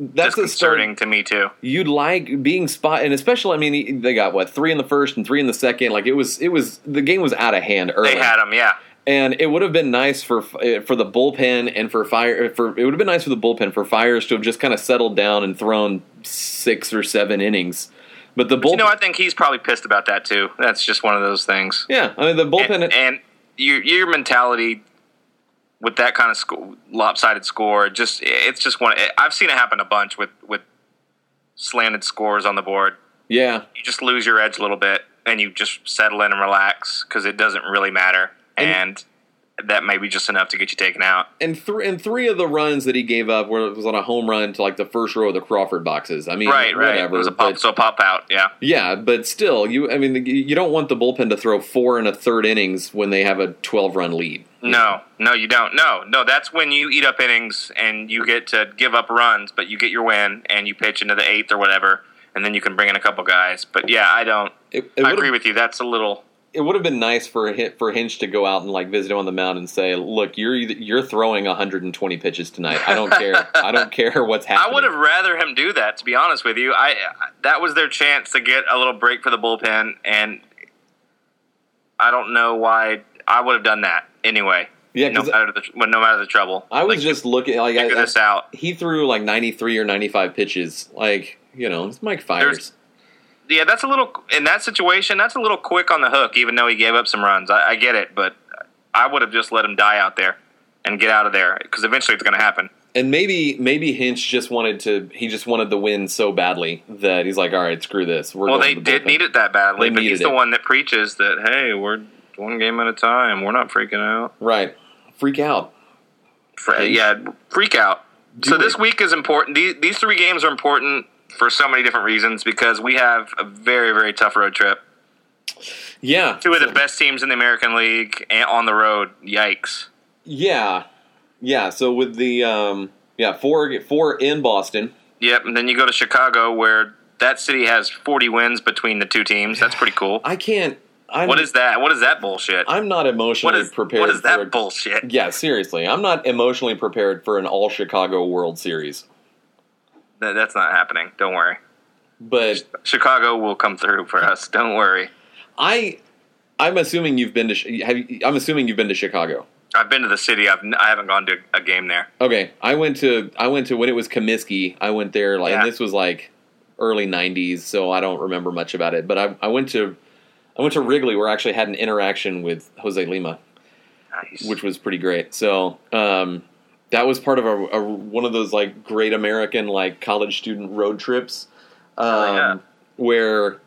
disconcerting to me too. You'd like being spot, and especially, I mean, they got three in the first and three in the second. Like it was the game was out of hand early. They had them, yeah. And it would have been nice for the bullpen and for Fire. It would have been nice for the bullpen for Fires to have just kind of settled down and thrown 6 or 7 innings. But the bullpen, I think he's probably pissed about that too. That's just one of those things. Yeah, I mean the bullpen and your mentality. With that kind of lopsided score, I've seen it happen a bunch with slanted scores on the board. Yeah, you just lose your edge a little bit, and you just settle in and relax because it doesn't really matter, and that may be just enough to get you taken out. And three of the runs that he gave up was on a home run to like the first row of the Crawford boxes. I mean, right, whatever. It was a pop out, yeah. Yeah, but still, you don't want the bullpen to throw 4 1/3 innings when they have a 12-run lead. No, you don't. No, that's when you eat up innings and you get to give up runs, but you get your win and you pitch into the eighth or whatever, and then you can bring in a couple guys. But yeah, I don't. I agree with you. That's a little. It would have been nice for Hinch to go out and like visit him on the mound and say, "Look, you're throwing 120 pitches tonight. I don't care. I don't care what's happening." I would have rather him do that, to be honest with you. That was their chance to get a little break for the bullpen, and I don't know why I would have done that. Anyway, yeah, no matter the trouble. I was just looking. Like, figure this out. He threw like 93 or 95 pitches. Like, it's Mike Fiers. Yeah, that's a little in that situation. That's a little quick on the hook, even though he gave up some runs. I get it, but I would have just let him die out there and get out of there because eventually it's going to happen. And maybe Hinch just wanted to. He just wanted the win so badly that he's like, "All right, screw this." They did need it that badly, but he's the one that preaches that. Hey, we're. One game at a time. We're not freaking out. Right. Freak out. Freak out. So this week is important. These 3 games are important for so many different reasons because we have a very, very tough road trip. Yeah. 2 of the best teams in the American League on the road. Yikes. Yeah. Yeah. So with the 4 in Boston. Yep. And then you go to Chicago where that city has 40 wins between the 2 teams. That's pretty cool. I can't. What is that? What is that bullshit? I'm not emotionally prepared. What is that bullshit? Yeah, seriously. I'm not emotionally prepared for an all-Chicago World Series. That's not happening. Don't worry. But Chicago will come through for us. Don't worry. I'm assuming you've been to. I'm assuming you've been to Chicago. I've been to the city. I haven't gone to a game there. Okay, I went to when it was Comiskey. I went there like and this was like early '90s, so I don't remember much about it. But I went to Wrigley where I actually had an interaction with Jose Lima, nice. Which was pretty great. So that was part of one of those like great American like college student road trips where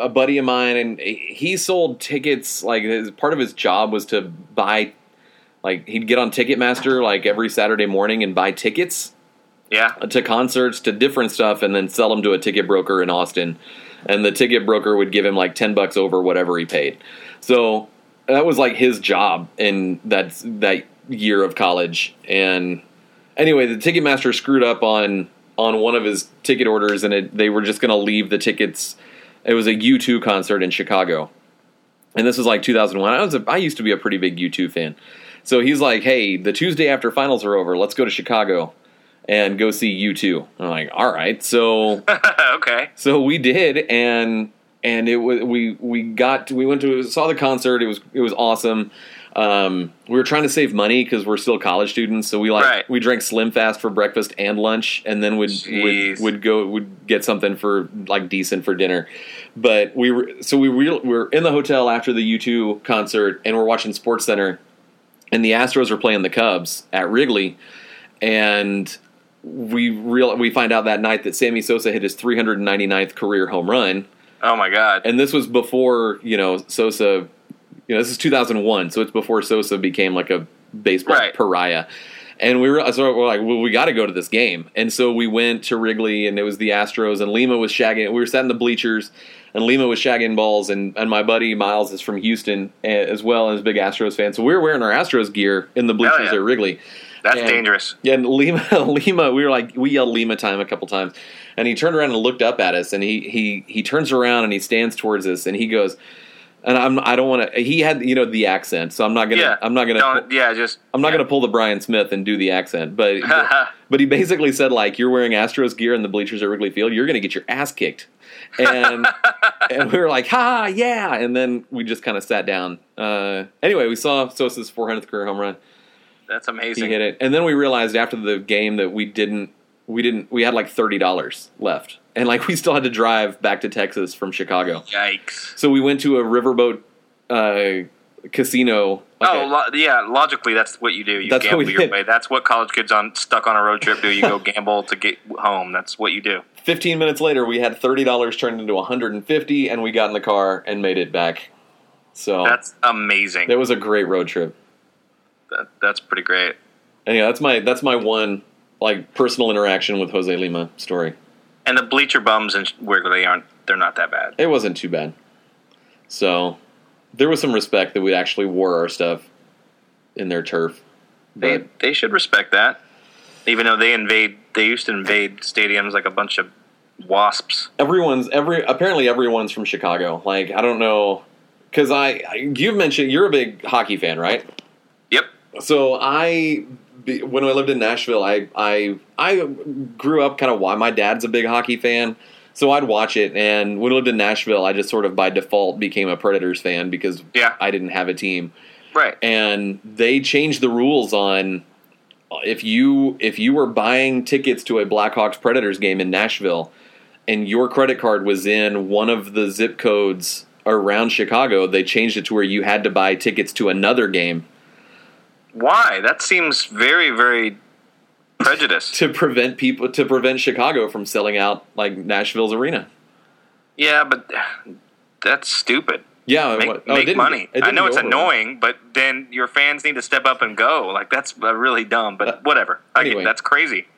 a buddy of mine and he sold tickets. Like part of his job was to buy like he'd get on Ticketmaster like every Saturday morning and buy tickets. Yeah, to concerts, to different stuff, and then sell them to a ticket broker in Austin. And the ticket broker would give him like $10 over whatever he paid. So that was like his job in that year of college. And anyway, the Ticketmaster screwed up on one of his ticket orders, and they were just going to leave the tickets. It was a U2 concert in Chicago, and this was like 2001. I used to be a pretty big U2 fan. So he's like, hey, the Tuesday after finals are over, let's go to Chicago and go see U2. I'm like, all right. So okay. So we did, and it was we saw the concert. It was awesome. We were trying to save money because we're still college students, so we we drank Slim Fast for breakfast and lunch, and then would get something for like decent for dinner. But we were in the hotel after the U2 concert, and we're watching SportsCenter, and the Astros were playing the Cubs at Wrigley, and we find out that night that Sammy Sosa hit his 399th career home run. Oh my God! And this was before Sosa. This is 2001, so it's before Sosa became like a baseball pariah. And we're like, well, we got to go to this game. And so we went to Wrigley, and it was the Astros, and Lima was shagging. We were sat in the bleachers, and Lima was shagging balls, and my buddy Miles is from Houston as well, and is a big Astros fan. So we were wearing our Astros gear in the bleachers at Wrigley. That's dangerous. Yeah, and Lima, we yelled Lima time a couple times. And he turned around and looked up at us, and he turns around and he stands towards us, and he goes... And I don't want to. He had, the accent, so I'm not gonna. Yeah, I'm not gonna. I'm not gonna pull the Brian Smith and do the accent, but he basically said like, "You're wearing Astros gear in the bleachers at Wrigley Field. You're gonna get your ass kicked." And we were like, "Ha, yeah!" And then we just kind of sat down. Anyway, we saw Sosa's 400th career home run. That's amazing. He hit it, and then we realized after the game that we didn't. We had like $30 left. And, we still had to drive back to Texas from Chicago. Yikes. So we went to a riverboat casino. Logically, that's what you do. You gamble your way. That's what college kids stuck on a road trip do. You go gamble to get home. That's what you do. 15 minutes later, we had $30 turned into $150, and we got in the car and made it back. So that's amazing. It was a great road trip. That's pretty great. And yeah, that's my one, personal interaction with Jose Lima story. And the bleacher bums and Wrigley they're not that bad. It wasn't too bad. So there was some respect that we actually wore our stuff in their turf. They should respect that. Even though they used to invade stadiums like a bunch of wasps. Apparently everyone's from Chicago. I don't know, because you mentioned you're a big hockey fan, right? Yep. So when I lived in Nashville, I grew up kind of why my dad's a big hockey fan, so I'd watch it. And when I lived in Nashville, I just sort of by default became a Predators fan because I didn't have a team. Right. And they changed the rules on if you were buying tickets to a Blackhawks Predators game in Nashville and your credit card was in one of the zip codes around Chicago, they changed it to where you had to buy tickets to another game. Why? That seems very, very prejudiced. to prevent Chicago from selling out Nashville's arena. Yeah, but that's stupid. Yeah, make money. I know it's annoying, but then your fans need to step up and go. That's really dumb. But whatever. Anyway, that's crazy.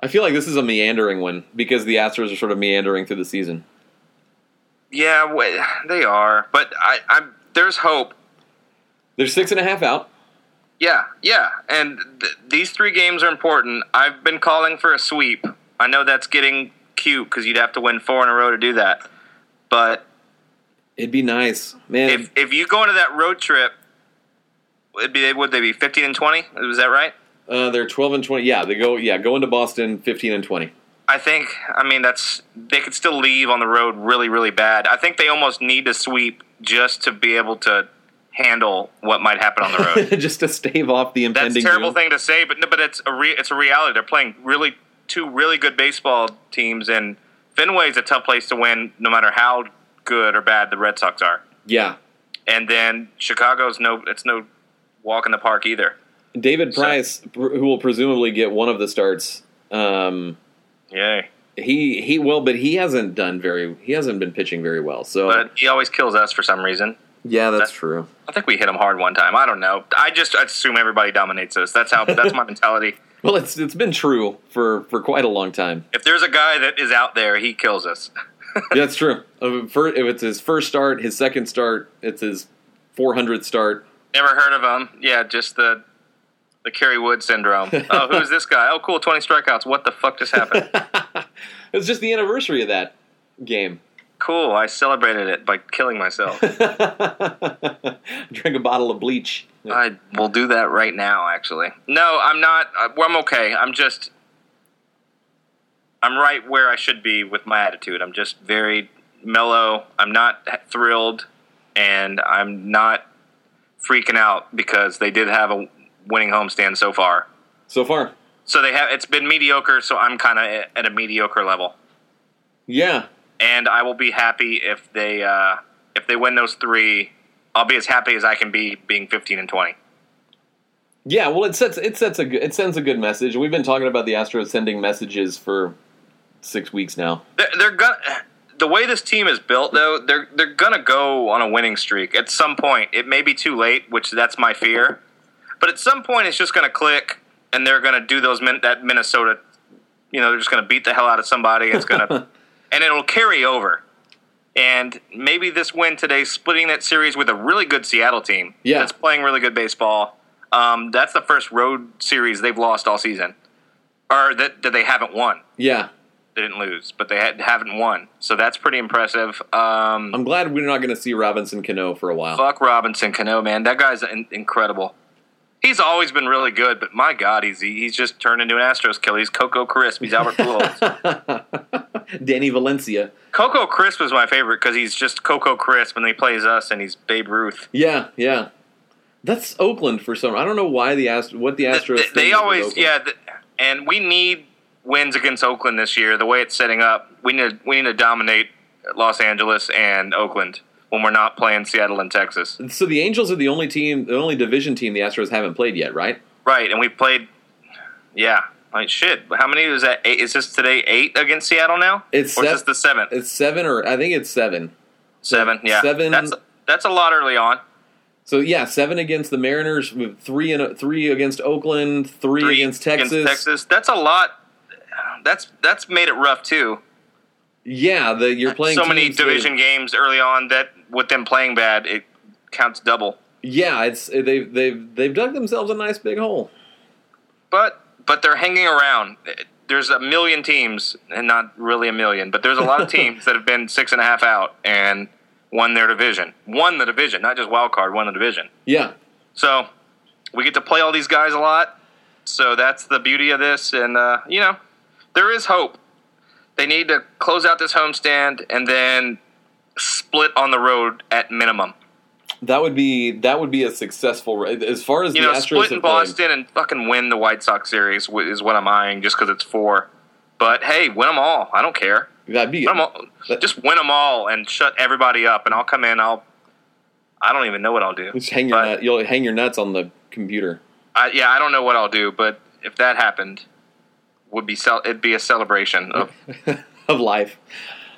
I feel like this is a meandering one because the Astros are sort of meandering through the season. Yeah, they are. But there's hope. They're 6.5 out. Yeah, and these three games are important. I've been calling for a sweep. I know that's getting cute because you'd have to win 4 in a row to do that, but it'd be nice, man. If you go into that road trip, would they be 15-20? Was that right? They're 12-20. Yeah, they go into Boston 15-20. I think. I mean, they could still leave on the road really, really bad. I think they almost need to sweep just to be able to handle what might happen on the road. Just to stave off the impending doom. That's a terrible thing to say, but it's a reality. They're playing two really good baseball teams, and Fenway's a tough place to win no matter how good or bad the Red Sox are. Yeah. And then Chicago's no walk in the park either. David Price, who will presumably get one of the starts. Yay. He will, but he hasn't been pitching very well. So but he always kills us for some reason. Yeah, that's true. I think we hit them hard one time. I don't know. I just assume everybody dominates us. That's my mentality. Well, it's been true for quite a long time. If there's a guy that is out there, he kills us. Yeah, that's true. If it's his first start, his second start, it's his 400th start. Never heard of him. Yeah, just the Kerry Wood syndrome. Oh, who's this guy? Oh, cool, 20 strikeouts. What the fuck just happened? It was just the anniversary of that game. Cool. I celebrated it by killing myself. Drink a bottle of bleach. Yeah. I will do that right now, actually. No, I'm not. I'm okay. I'm right where I should be with my attitude. I'm just very mellow. I'm not thrilled, and I'm not freaking out because they did have a winning homestand so far. So they have. It's been mediocre, so I'm kind of at a mediocre level. Yeah. And I will be happy if they win those three. I'll be as happy as I can be being 15 and 20. Yeah, well, it sends a good message. We've been talking about the Astros sending messages for 6 weeks now. They're gonna, the way this team is built, though, they're gonna go on a winning streak at some point. It may be too late, which that's my fear. But at some point, it's just gonna click, and they're gonna do that Minnesota. You know, they're just gonna beat the hell out of somebody. It's gonna. And it'll carry over. And maybe this win today, splitting that series with a really good Seattle team that's playing really good baseball, that's the first road series they've lost all season. Or that they haven't won. Yeah. They didn't lose, but they haven't won. So that's pretty impressive. I'm glad we're not going to see Robinson Cano for a while. Fuck Robinson Cano, man. That guy's incredible. He's always been really good, but my God, he's just turned into an Astros killer. He's Coco Crisp. He's Albert Pujols. Danny Valencia. Coco Crisp was my favorite because he's just Coco Crisp, and he plays us, and he's Babe Ruth. Yeah, yeah. That's Oakland for some. I don't know why the Astros. They always, yeah. And we need wins against Oakland this year. The way it's setting up, we need to dominate Los Angeles and Oakland. When we're not playing Seattle and Texas. So the Angels are the only division team the Astros haven't played yet, right? Right, and we've played, yeah, like shit. How many is that? Eight? Is this today 8 against Seattle now? Is this the 7th? It's 7, or I think it's 7. 7, yeah. 7. That's a lot early on. So yeah, 7 against the Mariners, 3 against Oakland, 3 against Texas. That's a lot. That's made it rough too. Yeah, you're playing so many division games early on that with them playing bad, it counts double. Yeah, they've dug themselves a nice big hole. But they're hanging around. There's a million teams, and not really a million, but there's a lot of teams that have been 6.5 out and won their division. Won the division, not just wild card. Won the division. Yeah. So we get to play all these guys a lot. So that's the beauty of this, and there is hope. They need to close out this homestand and then split on the road at minimum. That would be a successful as far as the Astros split in Boston and fucking win the White Sox series is what I'm eyeing just because it's 4. But hey, win them all. I don't care. Just win them all and shut everybody up. And I'll come in. I don't even know what I'll do. Just hang you'll hang your nuts on the computer. I don't know what I'll do, but if that happened. It'd be a celebration of of life,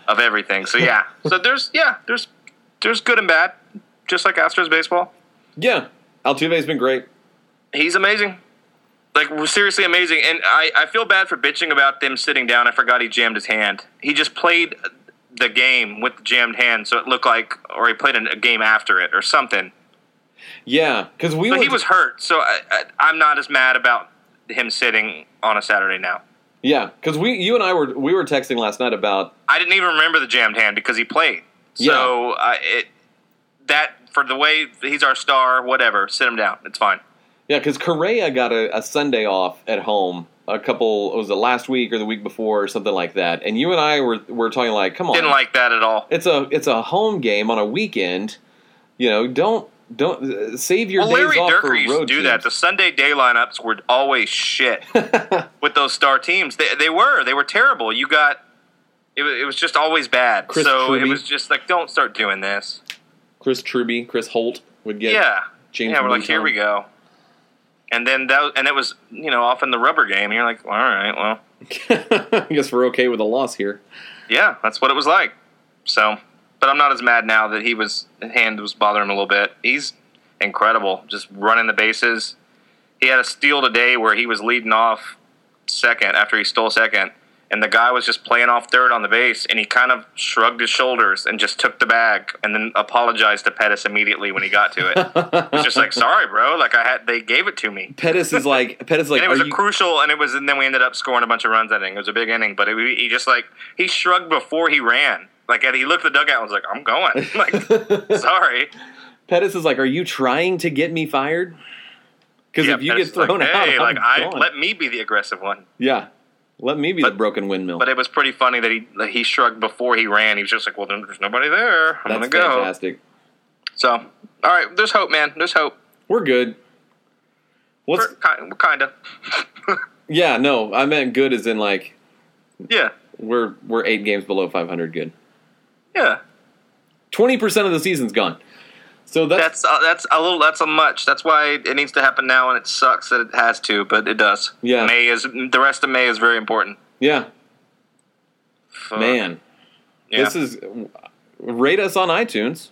of everything. So yeah, there's good and bad, just like Astros baseball. Yeah, Altuve's been great. He's amazing, like seriously amazing. And I feel bad for bitching about them sitting down. I forgot he jammed his hand. He just played the game with the jammed hand, so it looked like, or he played a game after it or something. Yeah, because he was hurt, so I'm not as mad about him sitting on a Saturday now. Yeah, because you and I were texting last night about. I didn't even remember the jammed hand because he played. So yeah. For the way he's our star, whatever, sit him down. It's fine. Yeah, because Correa got a Sunday off at home was it last week or the week before or something like that. And you and I were talking like, come on, didn't like that at all. It's a home game on a weekend. You know, don't save your days off for road teams. Larry Durker used to do that. The Sunday day lineups were always shit with those star teams. They were terrible. You got it was just always bad. It was just like, don't start doing this. Chris Truby, Chris Holt would get James. Yeah, we're like, here we go. And then it was often the rubber game. And you're like, all right, well, I guess we're okay with a loss here. Yeah, that's what it was like. So. But I'm not as mad now that his hand was bothering him a little bit. He's incredible, just running the bases. He had a steal today where he was leading off second after he stole second, and the guy was just playing off third on the base, and he kind of shrugged his shoulders and just took the bag and then apologized to Pettis immediately when he got to it. He's just like, sorry, bro. Like they gave it to me. Pettis is like, and it was crucial, and then we ended up scoring a bunch of runs. I think it was a big inning, but he shrugged before he ran. Like, and he looked at the dugout and was like, I'm going. Like, sorry. Pettis is like, are you trying to get me fired? Because if you Pettis get thrown out, hey, like, let me be the aggressive one. Yeah. Let me be the broken windmill. But it was pretty funny that he shrugged before he ran. He was just like, well, there's nobody there. I'm going to go. That's fantastic. So, all right. There's hope, man. There's hope. We're good. Kind of. Yeah, no. I meant good as in like. Yeah. We're 8 games below 500 good. Yeah. 20% of the season's gone. So that's a much. That's why it needs to happen now, and it sucks that it has to, but it does. Yeah. The rest of May is very important. Yeah. Fuck. Man. Yeah. Rate us on iTunes.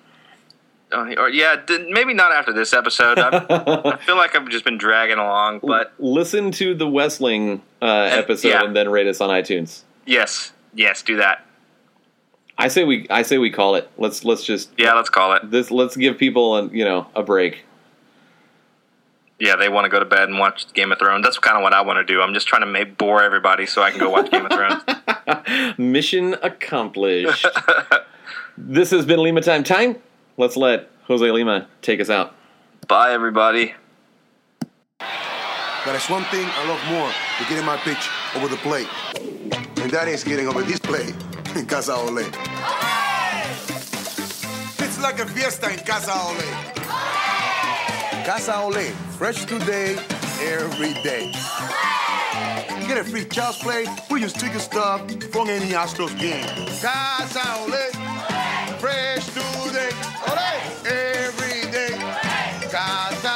Maybe not after this episode. I feel like I've just been dragging along. But listen to the Wessling episode and then rate us on iTunes. Yes, do that. I say we call it. Let's just let's call it. Let's give people a break. Yeah, they want to go to bed and watch Game of Thrones. That's kind of what I want to do. I'm just trying to bore everybody so I can go watch Game of Thrones. Mission accomplished. This has been Lima Time. Let's let Jose Lima take us out. Bye, everybody. But it's one thing I love more than getting my pitch over the plate. And that is getting over this plate in Casa Ole. It's like a fiesta in Casa Ole. Casa Ole, fresh today, every day. You get a free child's play with your sticker stuff from any Astros game. Casa Ole, fresh today, every day. Casa